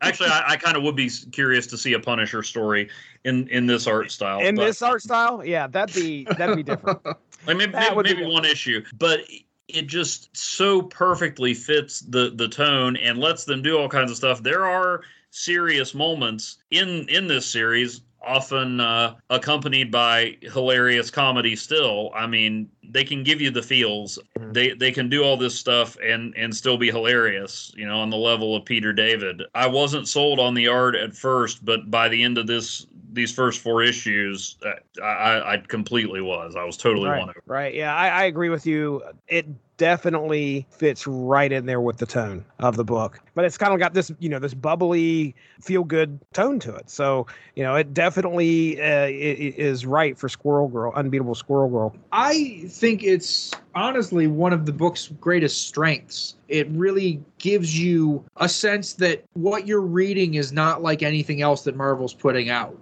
Actually, I, I kind of would be curious to see a Punisher story in, in this art style. In but, this art style? Yeah, that'd be that'd be different. I mean, maybe, maybe different. One issue, but it just so perfectly fits the, the tone and lets them do all kinds of stuff. There are serious moments in, in this series, often uh, accompanied by hilarious comedy still. I mean, they can give you the feels. They they can do all this stuff and, and still be hilarious, you know, on the level of Peter David. I wasn't sold on the art at first, but by the end of this these first four issues, I, I, I completely was. I was totally right, won over. Right, yeah, I, I agree with you. It definitely fits right in there with the tone of the book, but it's kind of got this, you know, this bubbly feel good tone to it. So, you know, it definitely uh, is right for Squirrel Girl, unbeatable Squirrel Girl. I think it's honestly one of the book's greatest strengths. It really gives you a sense that what you're reading is not like anything else that Marvel's putting out,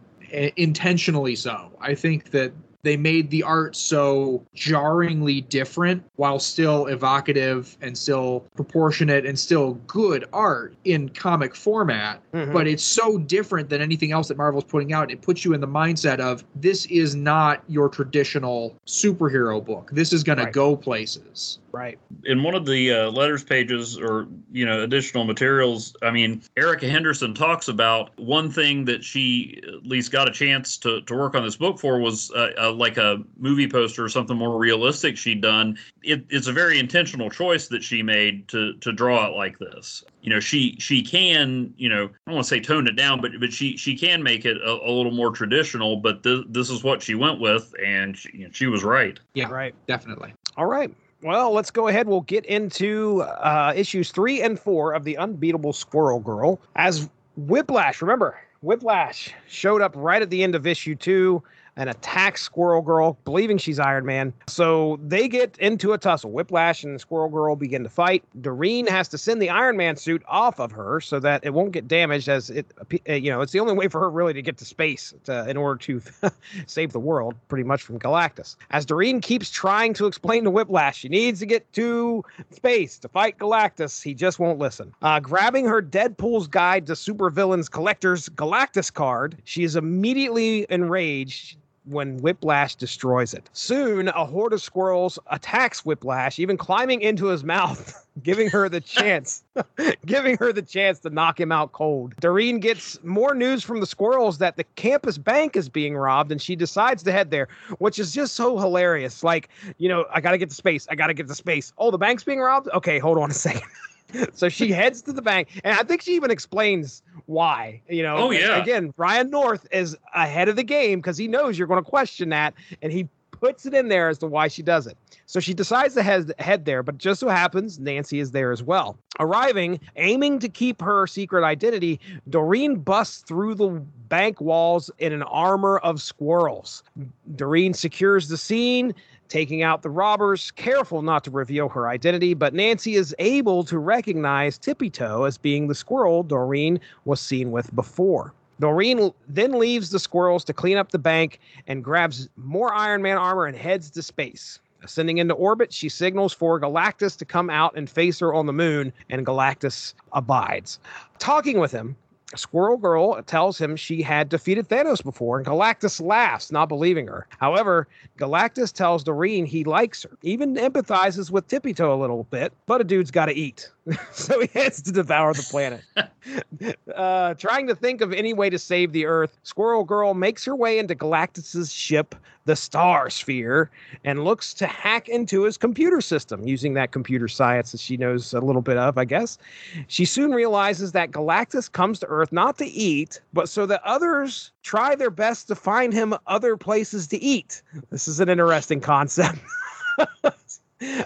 intentionally so. I think that They made the art so jarringly different while still evocative and still proportionate and still good art in comic format. Mm-hmm. But it's so different than anything else that Marvel's putting out. It puts you in the mindset of, this is not your traditional superhero book. This is going right. to go places. Right. In one of the uh, letters pages or, you know, additional materials, I mean, Erica Henderson talks about one thing that she at least got a chance to, to work on this book for was uh, uh, like a movie poster or something more realistic she'd done. It, it's a very intentional choice that she made to to draw it like this. You know, she she can, you know, I don't want to say tone it down, but but she she can make it a, a little more traditional. But th- this is what she went with. And she, you know, she was right. Yeah, right. Definitely. All right. Well, let's go ahead. We'll get into uh, issues three and four of the Unbeatable Squirrel Girl. As Whiplash, remember, Whiplash showed up right at the end of issue two and attacks Squirrel Girl, believing she's Iron Man. So they get into a tussle. Whiplash and Squirrel Girl begin to fight. Doreen has to send the Iron Man suit off of her so that it won't get damaged, as it, you know, it's the only way for her really to get to space to, in order to save the world, pretty much, from Galactus. As Doreen keeps trying to explain to Whiplash she needs to get to space to fight Galactus, he just won't listen. Uh, grabbing her Deadpool's Guide to Supervillains Collector's Galactus card, she is immediately enraged when Whiplash destroys it. Soon, a horde of squirrels attacks Whiplash, even climbing into his mouth, giving her the chance, giving her the chance to knock him out cold. Doreen gets more news from the squirrels that the campus bank is being robbed, and she decides to head there, which is just so hilarious. Like, you know, I got to get to space. I got to get to space. Oh, the bank's being robbed? Okay, hold on a second. So she heads to the bank, and I think she even explains why, you know. Oh, yeah. Again, Ryan North is ahead of the game because he knows you're going to question that, and he puts it in there as to why she does it. So she decides to head, head there, but just so happens Nancy is there as well. Arriving, aiming to keep her secret identity, Doreen busts through the bank walls in an armor of squirrels. Doreen secures the scene, taking out the robbers, careful not to reveal her identity, but Nancy is able to recognize Tippy Toe as being the squirrel Doreen was seen with before. Doreen then leaves the squirrels to clean up the bank and grabs more Iron Man armor and heads to space. Ascending into orbit, she signals for Galactus to come out and face her on the moon, and Galactus abides. Talking with him, Squirrel Girl tells him she had defeated Thanos before, and Galactus laughs, not believing her. However, Galactus tells Doreen he likes her, even empathizes with Tippy Toe a little bit, but a dude's got to eat. So he heads to devour the planet. uh, trying to think of any way to save the Earth, Squirrel Girl makes her way into Galactus's ship, the Star Sphere, and looks to hack into his computer system using that computer science that she knows a little bit of, I guess. She soon realizes that Galactus comes to Earth not to eat, but so that others try their best to find him other places to eat. This is an interesting concept.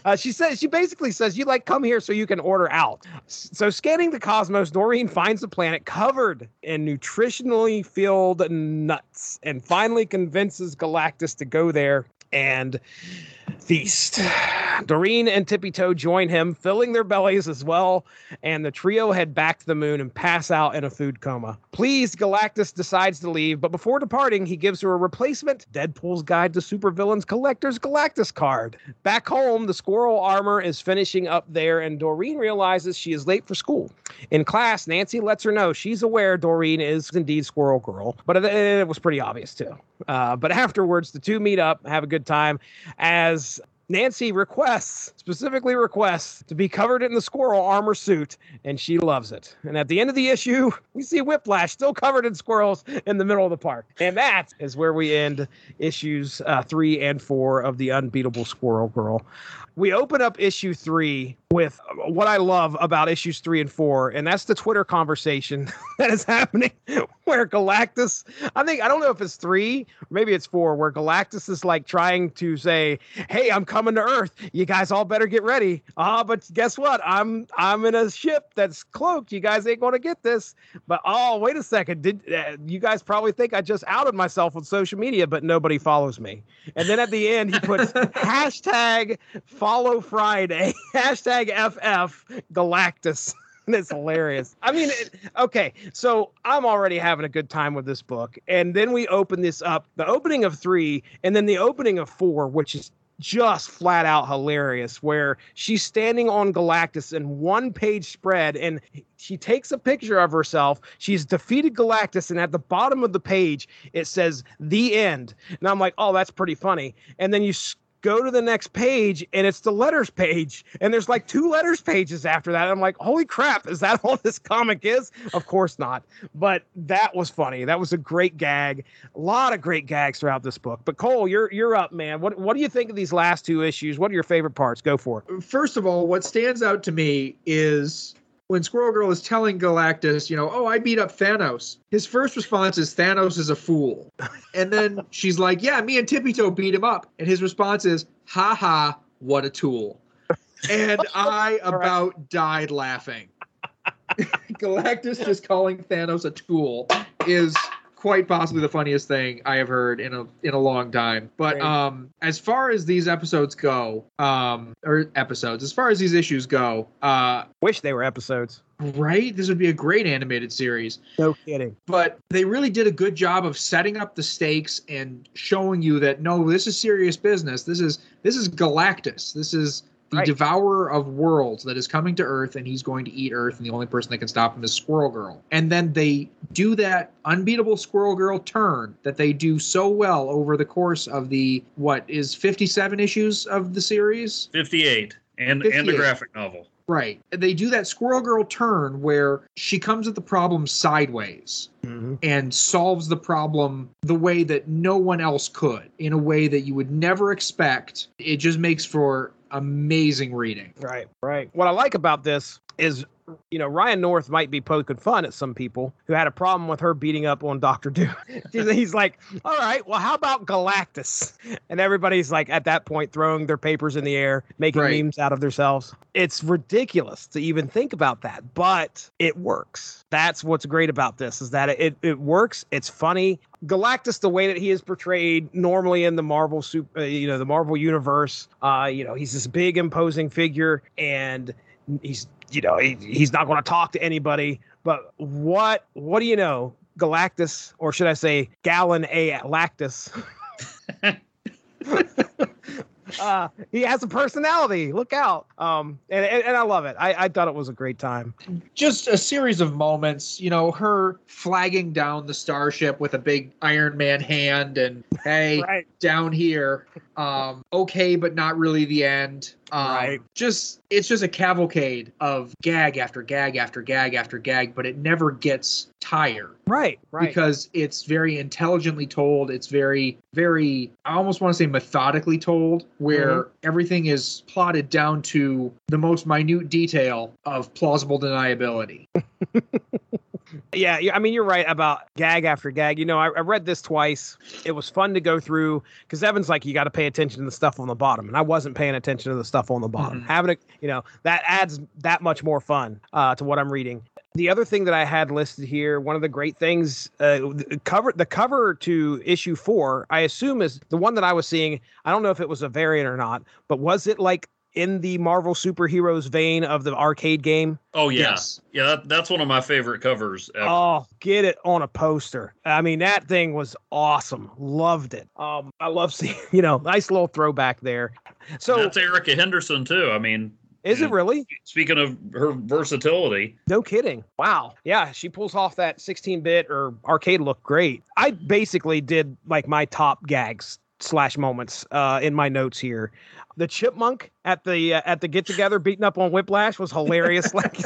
Uh, she says, she basically says, you like come here so you can order out. So scanning the cosmos, Doreen finds the planet covered in nutritionally filled nuts and finally convinces Galactus to go there and feast. Doreen and Tippy Toe join him, filling their bellies as well, and the trio head back to the moon and pass out in a food coma. Pleased, Galactus decides to leave, but before departing, he gives her a replacement Deadpool's Guide to Supervillains Collector's Galactus card. Back home, the squirrel armor is finishing up there, and Doreen realizes she is late for school. In class, Nancy lets her know she's aware Doreen is indeed Squirrel Girl, but it, it was pretty obvious, too. Uh, but afterwards, the two meet up, have a good time, as Nancy requests, specifically requests, to be covered in the squirrel armor suit, and she loves it. And at the end of the issue, we see Whiplash still covered in squirrels in the middle of the park. And that is where we end issues uh, three and four of the Unbeatable Squirrel Girl. We open up issue three with what I love about issues three and four, and that's the Twitter conversation that is happening where Galactus, I think, I don't know if it's three, maybe it's four, where Galactus is like trying to say, hey, I'm coming to Earth. You guys all better get ready. Ah, uh, but guess what? I'm I'm in a ship that's cloaked. You guys ain't going to get this. But oh, wait a second. Did uh, you guys probably think I just outed myself on social media, but nobody follows me. And then at the end, he puts hashtag follow Friday, hashtag F F Galactus. That's hilarious. I mean, it, okay, so I'm already having a good time with this book. And then we open this up, the opening of three, and then the opening of four, which is just flat out hilarious, where she's standing on Galactus in one page spread and she takes a picture of herself. She's defeated Galactus, and at the bottom of the page, it says the end. And I'm like, oh, that's pretty funny. And then you go to the next page and it's the letters page. And there's like two letters pages after that. And I'm like, holy crap, is that all this comic is? Of course not. But that was funny. That was a great gag. A lot of great gags throughout this book. But Cole, you're you're up, man. What what do you think of these last two issues? What are your favorite parts? Go for it. First of all, what stands out to me is when Squirrel Girl is telling Galactus, you know, oh, I beat up Thanos. His first response is, Thanos is a fool. And then she's like, yeah, me and Tippy Toe beat him up. And his response is, ha ha, what a tool. And I about right. died laughing. Galactus just calling Thanos a tool is quite possibly the funniest thing I have heard in a in a long time. But Great. um, as far as these episodes go, um, or episodes, as far as these issues go, uh, wish they were episodes. Right? This would be a great animated series. No kidding. But they really did a good job of setting up the stakes and showing you that no, this is serious business. This is this is Galactus. This is the right. devourer of worlds that is coming to Earth, and he's going to eat Earth, and the only person that can stop him is Squirrel Girl. And then they do that unbeatable Squirrel Girl turn that they do so well over the course of the, what, is fifty-seven issues of the series? fifty-eight and fifty-eight. And the graphic novel. Right. They do that Squirrel Girl turn where she comes at the problem sideways mm-hmm. and solves the problem the way that no one else could, in a way that you would never expect. It just makes for amazing reading. Right, right. What I like about this is, you know, Ryan North might be poking fun at some people who had a problem with her beating up on Doctor Doom. He's like, all right, well, how about Galactus? And everybody's like, at that point, throwing their papers in the air, making right. memes out of themselves. It's ridiculous to even think about that, but it works. That's what's great about this, is that it, it works. It's funny. Galactus, the way that he is portrayed normally in the Marvel, super, you know, the Marvel universe, uh, you know, he's this big, imposing figure, and he's, you know, he, he's not going to talk to anybody. But what what do you know? Galactus, or should I say Gallon A. Lactus? uh, he has a personality. Look out. Um, and, and, and I love it. I, I thought it was a great time. Just a series of moments, you know, her flagging down the starship with a big Iron Man hand and, hey, right. down here. Um, okay, but not really the end. Um, right. Just it's just a cavalcade of gag after gag after gag after gag, but it never gets tired. Right, right. Because it's very intelligently told. It's very, very, I almost want to say methodically told, where mm-hmm. everything is plotted down to the most minute detail of plausible deniability. Yeah, I mean, you're right about gag after gag. You know, I, I read this twice. It was fun to go through because Evan's like, you got to pay attention to the stuff on the bottom. And I wasn't paying attention to the stuff on the bottom. Mm-hmm. Having a, you know, that adds that much more fun uh, to what I'm reading. The other thing that I had listed here, one of the great things, uh, the cover the cover to issue four, I assume is the one that I was seeing. I don't know if it was a variant or not, but was it like in the Marvel Superheroes vein of the arcade game? Oh, yeah. Yes. Yeah, that, that's one of my favorite covers ever. Oh, get it on a poster. I mean, that thing was awesome. Loved it. Um, I love seeing, you know, nice little throwback there. So that's Erica Henderson, too. I mean, is it really? Speaking of her versatility. No kidding. Wow. Yeah, she pulls off that sixteen-bit or arcade look great. I basically did, like, my top gags slash moments uh, in my notes here. The Chipmunk at the uh, at the get together beating up on Whiplash was hilarious. Like,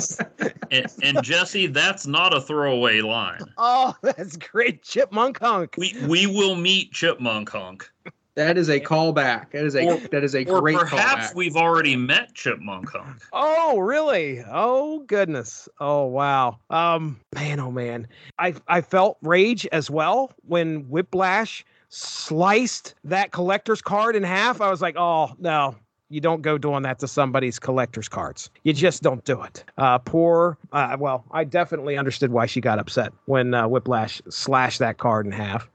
and, and Jesse, that's not a throwaway line. Oh, that's great, Chipmunk Hunk. We we will meet Chipmunk Hunk. That is a callback. That is a or, that is a or great. Perhaps callback. We've already met Chipmunk Hunk. Oh, really? Oh, goodness. Oh, wow. Um, man. Oh, man. I I felt rage as well when Whiplash sliced that collector's card in half. I was like, oh, no, you don't go doing that to somebody's collector's cards. You just don't do it. Uh, poor. Uh, well, I definitely understood why she got upset when uh, Whiplash slashed that card in half.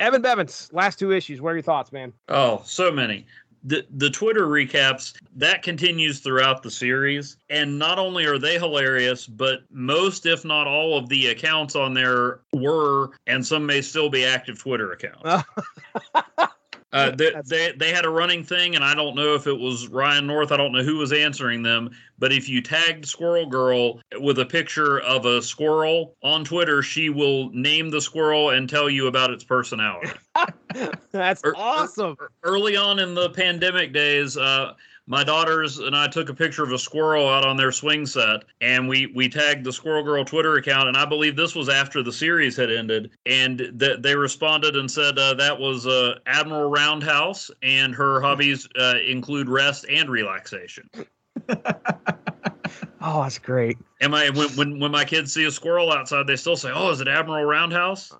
Evan Bevins, last two issues. What are your thoughts, man? Oh, so many. the the Twitter recaps, that continues throughout the series. And not only are they hilarious, but most, if not all, of the accounts on there were, and some may still be active Twitter accounts. Uh, they, they they had a running thing, and I don't know if it was Ryan North, I don't know who was answering them, but if you tagged Squirrel Girl with a picture of a squirrel on Twitter, she will name the squirrel and tell you about its personality. That's er, awesome. Er, early on in the pandemic days, uh, my daughters and I took a picture of a squirrel out on their swing set, and we, we tagged the Squirrel Girl Twitter account, and I believe this was after the series had ended, and th- they responded and said uh, that was uh, Admiral Roundhouse, and her hobbies uh, include rest and relaxation. Oh, that's great. And my, when, when, when my kids see a squirrel outside, they still say, oh, is it Admiral Roundhouse?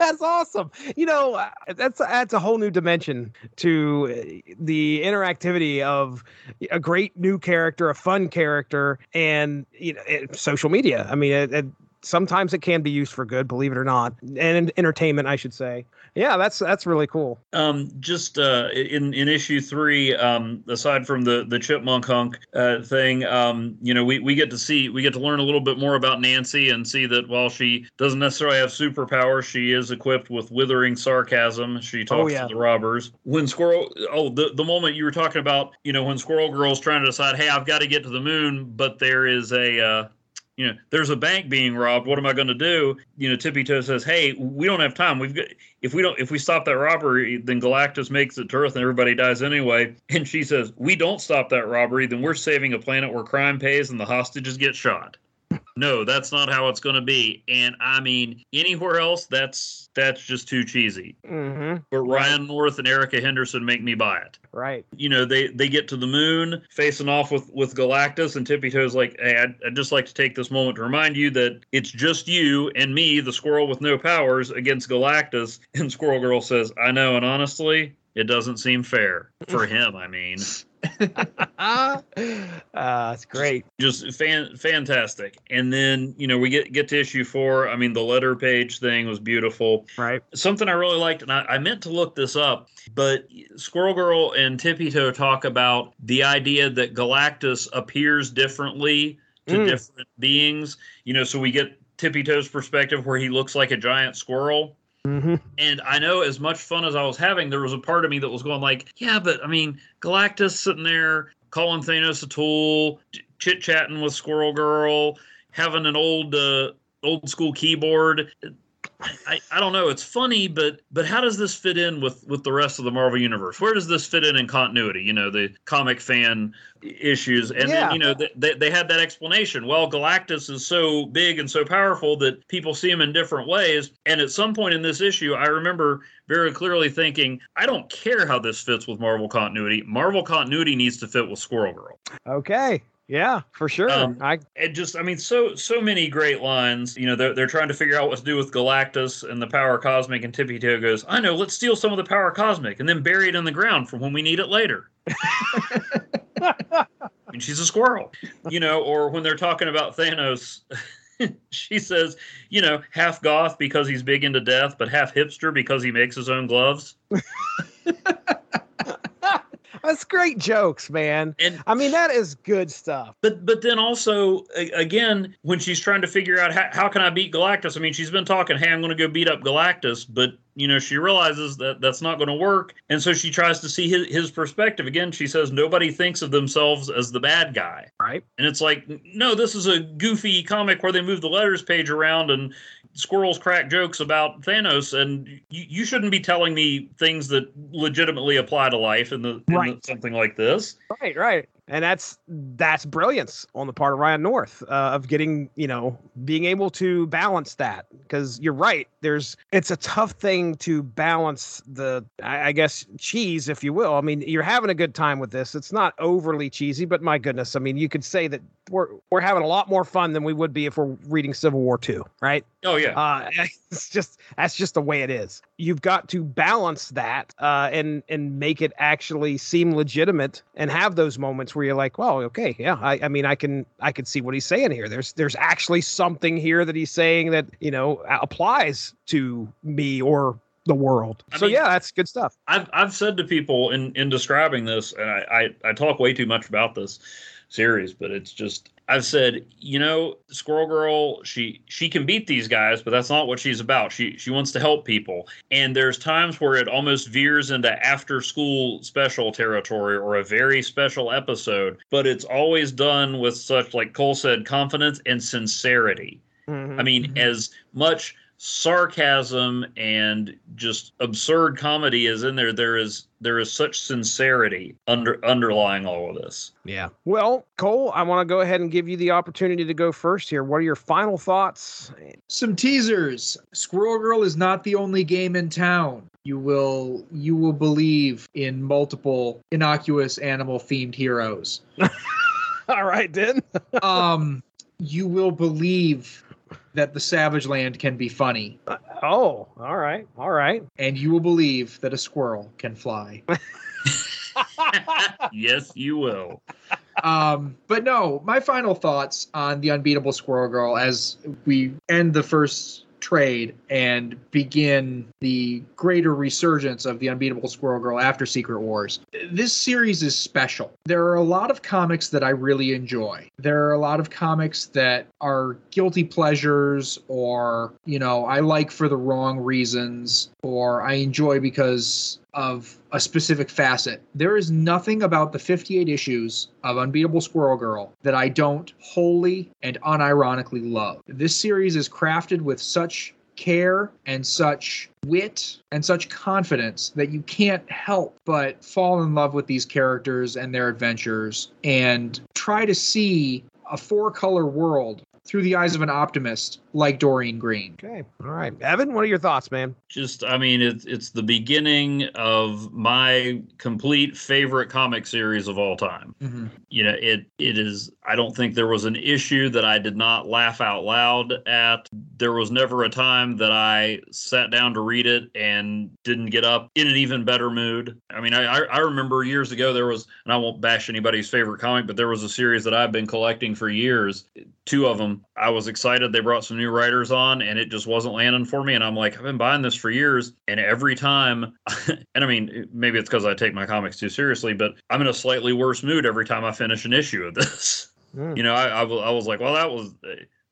That's awesome. You know, that's that's a whole new dimension to the interactivity of a great new character, a fun character, and you know, it, social media. I mean, it, it, sometimes it can be used for good, believe it or not, and entertainment, I should say. Yeah, that's that's really cool. Um, just uh, in in issue three, um, aside from the the Chipmunk Hunk uh, thing, um, you know, we, we get to see we get to learn a little bit more about Nancy and see that while she doesn't necessarily have superpowers, she is equipped with withering sarcasm. She talks oh, yeah. to the robbers. When Squirrel, oh, the the moment you were talking about, you know, when Squirrel Girl's trying to decide, hey, I've got to get to the moon, but there is a. Uh, You know, there's a bank being robbed. What am I going to do? You know, Tippy Toe says, "Hey, we don't have time. We've got if we don't if we stop that robbery, then Galactus makes it to Earth and everybody dies anyway." And she says, "We don't stop that robbery, then we're saving a planet where crime pays and the hostages get shot." No, that's not how it's going to be. And I mean, anywhere else, that's that's just too cheesy. Mm-hmm. But Ryan North and Erica Henderson make me buy it. Right. You know, they, they get to the moon, facing off with, with Galactus, and Tippy Toe's like, hey, I'd, I'd just like to take this moment to remind you that it's just you and me, the squirrel with no powers, against Galactus. And Squirrel Girl says, I know, and honestly, it doesn't seem fair. For him, I mean. uh, it's great. Just fan- fantastic. And then, you know, we get, get to issue four. I mean, the letter page thing was beautiful. Right. Something I really liked, and I, I meant to look this up, but Squirrel Girl and Tippy Toe talk about the idea that Galactus appears differently to mm. different beings. You know, so we get Tippy Toe's perspective where he looks like a giant squirrel. Mm-hmm. And I know as much fun as I was having, there was a part of me that was going like, yeah, but I mean, Galactus sitting there calling Thanos a tool, ch- chit-chatting with Squirrel Girl, having an old uh, old school keyboard. I, I, I don't know. It's funny, but but how does this fit in with, with the rest of the Marvel Universe? Where does this fit in in continuity? You know, the comic fan issues. And, yeah. then, you know, they, they had that explanation. Well, Galactus is so big and so powerful that people see him in different ways. And at some point in this issue, I remember very clearly thinking, I don't care how this fits with Marvel continuity. Marvel continuity needs to fit with Squirrel Girl. Okay. Yeah, for sure. Um, I it just, I mean, so so many great lines. You know, they're they're trying to figure out what to do with Galactus and the power cosmic, and Tippy Toe goes, "I know, let's steal some of the power cosmic and then bury it in the ground for when we need it later." I mean, she's a squirrel, you know. Or when they're talking about Thanos, she says, "You know, half goth because he's big into death, but half hipster because he makes his own gloves." That's great jokes, man. And, I mean, that is good stuff. But but then also, again, when she's trying to figure out how, how can I beat Galactus? I mean, she's been talking, hey, I'm going to go beat up Galactus. But, you know, she realizes that that's not going to work. And so she tries to see his, his perspective. Again, she says nobody thinks of themselves as the bad guy. Right. And it's like, no, this is a goofy comic where they move the letters page around and squirrels crack jokes about Thanos, and you, you shouldn't be telling me things that legitimately apply to life in the, in right. the something like this. Right, right. And that's that's brilliance on the part of Ryan North uh, of getting, you know, being able to balance that, because you're right. There's it's a tough thing to balance the, I, I guess, cheese, if you will. I mean, you're having a good time with this. It's not overly cheesy, but my goodness. I mean, you could say that we're we're having a lot more fun than we would be if we're reading Civil War two, right? Oh, yeah. Uh, it's just that's just the way it is. You've got to balance that uh, and and make it actually seem legitimate and have those moments where you're like, well, okay, yeah, I, I mean, I can, I can see what he's saying here. There's, there's actually something here that he's saying that, you know, applies to me or the world. I so mean, yeah, that's good stuff. I've I've said to people in, in describing this, and I, I, I talk way too much about this series, but it's just, I've said, you know, Squirrel Girl, she she can beat these guys, but that's not what she's about. She she wants to help people. And there's times where it almost veers into after school special territory or a very special episode, but it's always done with such, like Cole said, confidence and sincerity. Mm-hmm. I mean, mm-hmm. as much sarcasm and just absurd comedy is in there, there is there is such sincerity under underlying all of this. Yeah. Well, Cole, I want to go ahead and give you the opportunity to go first here. What are your final thoughts? Some teasers. Squirrel Girl is not the only game in town. You will you will believe in multiple innocuous animal themed heroes. All right, then. um, you will believe that the Savage Land can be funny. Uh, oh, all right, all right. And you will believe that a squirrel can fly. Yes, you will. Um, but no, my final thoughts on The Unbeatable Squirrel Girl as we end the first trade and begin the greater resurgence of The Unbeatable Squirrel Girl after Secret Wars. This series is special. There are a lot of comics that I really enjoy. There are a lot of comics that are guilty pleasures, or, you know, I like for the wrong reasons, or I enjoy because of a specific facet. There is nothing about the fifty-eight issues of Unbeatable Squirrel Girl that I don't wholly and unironically love. This series is crafted with such care and such wit and such confidence that you can't help but fall in love with these characters and their adventures, and try to see a four-color world through the eyes of an optimist like Doreen Green. Okay. All right. Evan, what are your thoughts, man? Just, I mean, it's, it's the beginning of my complete favorite comic series of all time. Mm-hmm. You know, it it is, I don't think there was an issue that I did not laugh out loud at. There was never a time that I sat down to read it and didn't get up in an even better mood. I mean, I, I remember years ago there was, and I won't bash anybody's favorite comic, but there was a series that I've been collecting for years, two of them. I was excited they brought some new writers on, and it just wasn't landing for me. And I'm like, I've been buying this for years, and every time, and I mean, maybe it's because I take my comics too seriously, but I'm in a slightly worse mood every time I finish an issue of this. Mm. You know, I, I, I was like, well, that was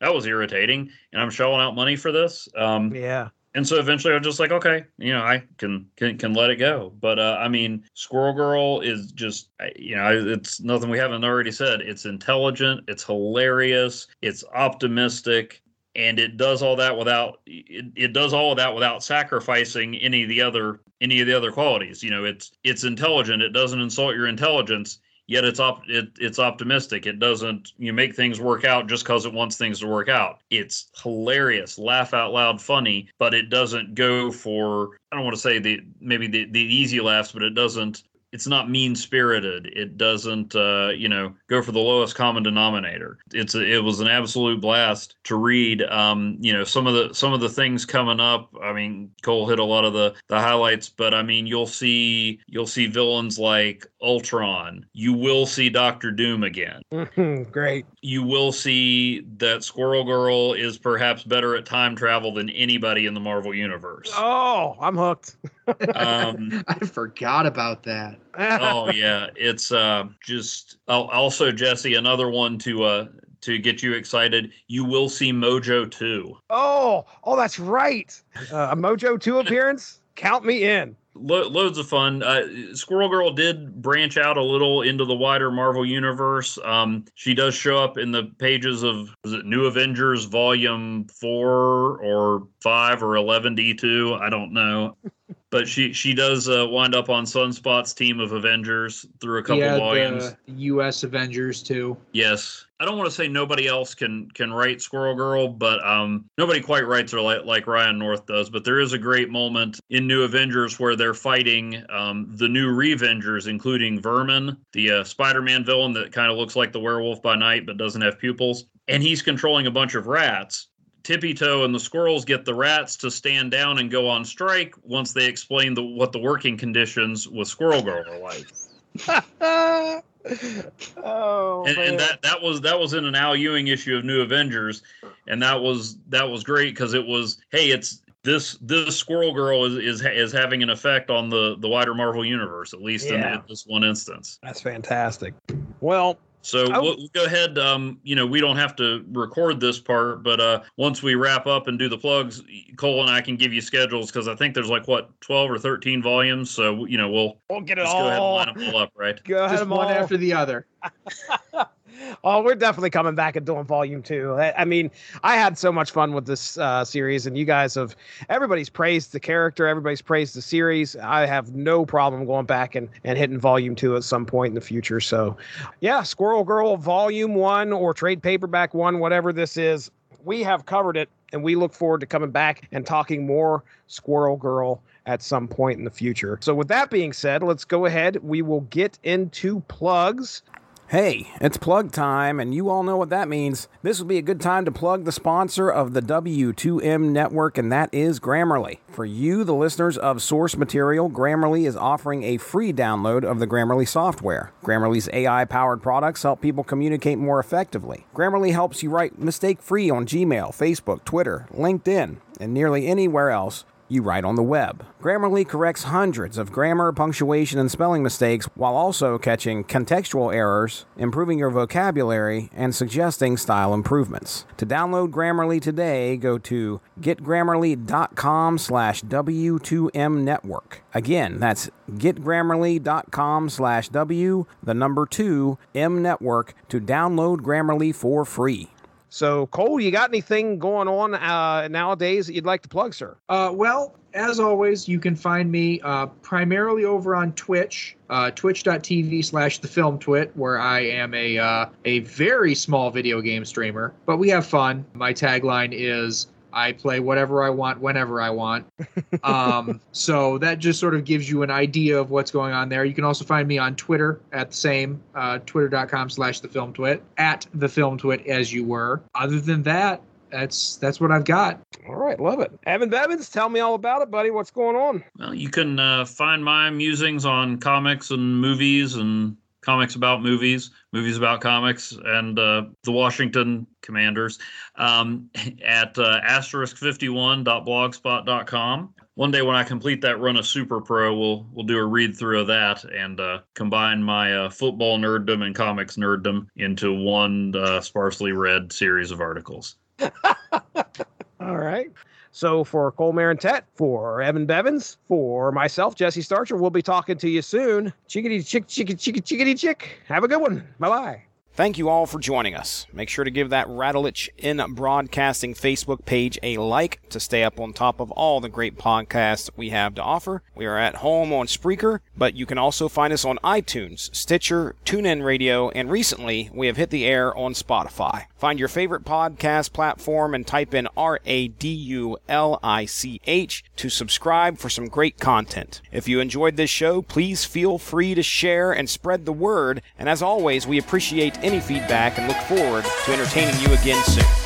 that was irritating, and I'm shelling out money for this. Um, yeah. And so eventually I was just like, okay, you know, I can can, can let it go. But, uh, I mean, Squirrel Girl is just, you know, it's nothing we haven't already said. It's intelligent. It's hilarious. It's optimistic. And it does all that without it, it does all of that without sacrificing any of the other any of the other qualities. You know, it's it's intelligent. It doesn't insult your intelligence. Yet it's op- it, it's optimistic. It doesn't you make things work out just because it wants things to work out. It's hilarious, laugh out loud, funny, but it doesn't go for, I don't want to say the maybe the, the easy laughs, but it doesn't. It's not mean spirited. It doesn't, uh, you know, go for the lowest common denominator. It's a, it was an absolute blast to read. Um, you know, some of the some of the things coming up. I mean, Cole hit a lot of the, the highlights, but I mean, you'll see you'll see villains like Ultron. You will see Doctor Doom again. Great. You will see that Squirrel Girl is perhaps better at time travel than anybody in the Marvel universe. Oh, I'm hooked. um, I forgot about that. Oh yeah, it's uh, just oh, also Jesse, another one to uh, to get you excited. You will see Mojo two. Oh, oh, that's right. Uh, a Mojo two appearance. Count me in. Lo- loads of fun. Uh, Squirrel Girl did branch out a little into the wider Marvel universe. Um, she does show up in the pages of was it New Avengers Volume Four or Five or Eleven D two. I don't know. But she she does uh, wind up on Sunspot's team of Avengers through a couple yeah, volumes. The U S Avengers too. Yes, I don't want to say nobody else can can write Squirrel Girl, but um, nobody quite writes her like, like Ryan North does. But there is a great moment in New Avengers where they're fighting um, the new Revengers, including Vermin, the uh, Spider-Man villain that kind of looks like the werewolf by night but doesn't have pupils, and he's controlling a bunch of rats. Tippy Toe and the squirrels get the rats to stand down and go on strike once they explain the, what the working conditions with Squirrel Girl are like. Oh, and, and that, that was that was in an Al Ewing issue of New Avengers, and that was that was great because it was hey, it's this this Squirrel Girl is is, is having an effect on the, the wider Marvel universe, at least yeah. in, in this one instance. That's fantastic. Well, so w- we'll go ahead. Um, you know, we don't have to record this part, but uh, once we wrap up and do the plugs, Cole and I can give you schedules, because I think there's like what twelve or thirteen volumes. So you know, we'll we'll get it all. Go ahead and line them all up, right? Go ahead, just one all. after the other. Oh, we're definitely coming back and doing volume two. I, I mean, I had so much fun with this uh, series, and you guys have, everybody's praised the character, everybody's praised the series. I have no problem going back and, and hitting volume two at some point in the future. So yeah, Squirrel Girl volume one or trade paperback one, whatever this is, we have covered it, and we look forward to coming back and talking more Squirrel Girl at some point in the future. So with that being said, let's go ahead. We will get into plugs. Hey, it's plug time, and you all know what that means. This would be a good time to plug the sponsor of the W two M Network, and that is Grammarly. For you, the listeners of Source Material, Grammarly is offering a free download of the Grammarly software. Grammarly's A I-powered products help people communicate more effectively. Grammarly helps you write mistake-free on Gmail, Facebook, Twitter, LinkedIn, and nearly anywhere else you write on the web. Grammarly corrects hundreds of grammar, punctuation, and spelling mistakes while also catching contextual errors, improving your vocabulary, and suggesting style improvements. To download Grammarly today, go to getgrammarly.com slash W2M Network. Again, that's getgrammarly.com slash W, the number two, M Network, to download Grammarly for free. So, Cole, you got anything going on uh, nowadays that you'd like to plug, sir? Uh, well, as always, you can find me uh, primarily over on Twitch, uh, twitch.tv slash thefilmtwit, where I am a, uh, a very small video game streamer, but we have fun. My tagline is, I play whatever I want, whenever I want. Um, so that just sort of gives you an idea of what's going on there. You can also find me on Twitter at the same, uh, twitter.com slash thefilmtwit, at thefilmtwit as you were. Other than that, that's that's what I've got. All right, love it. Evan Bevins, tell me all about it, buddy. What's going on? Well, you can uh, find my musings on comics and movies and comics about movies, movies about comics, and uh, the Washington Commanders um, at uh, asterisk fifty-one dot blogspot dot com. One day when I complete that run of Super Pro, we'll we'll do a read through of that and uh, combine my uh, football nerddom and comics nerddom into one uh, sparsely read series of articles. All right. So for Cole Marentette, for Evan Bevins, for myself, Jesse Starcher, we'll be talking to you soon. Chickity chick, chickity chick, chickity chick. Have a good one. Bye-bye. Thank you all for joining us. Make sure to give that Rattlich in Broadcasting Facebook page a like to stay up on top of all the great podcasts we have to offer. We are at home on Spreaker, but you can also find us on iTunes, Stitcher, TuneIn Radio, and recently we have hit the air on Spotify. Find your favorite podcast platform and type in R A D U L I C H to subscribe for some great content. If you enjoyed this show, please feel free to share and spread the word, and as always, we appreciate any feedback and look forward to entertaining you again soon.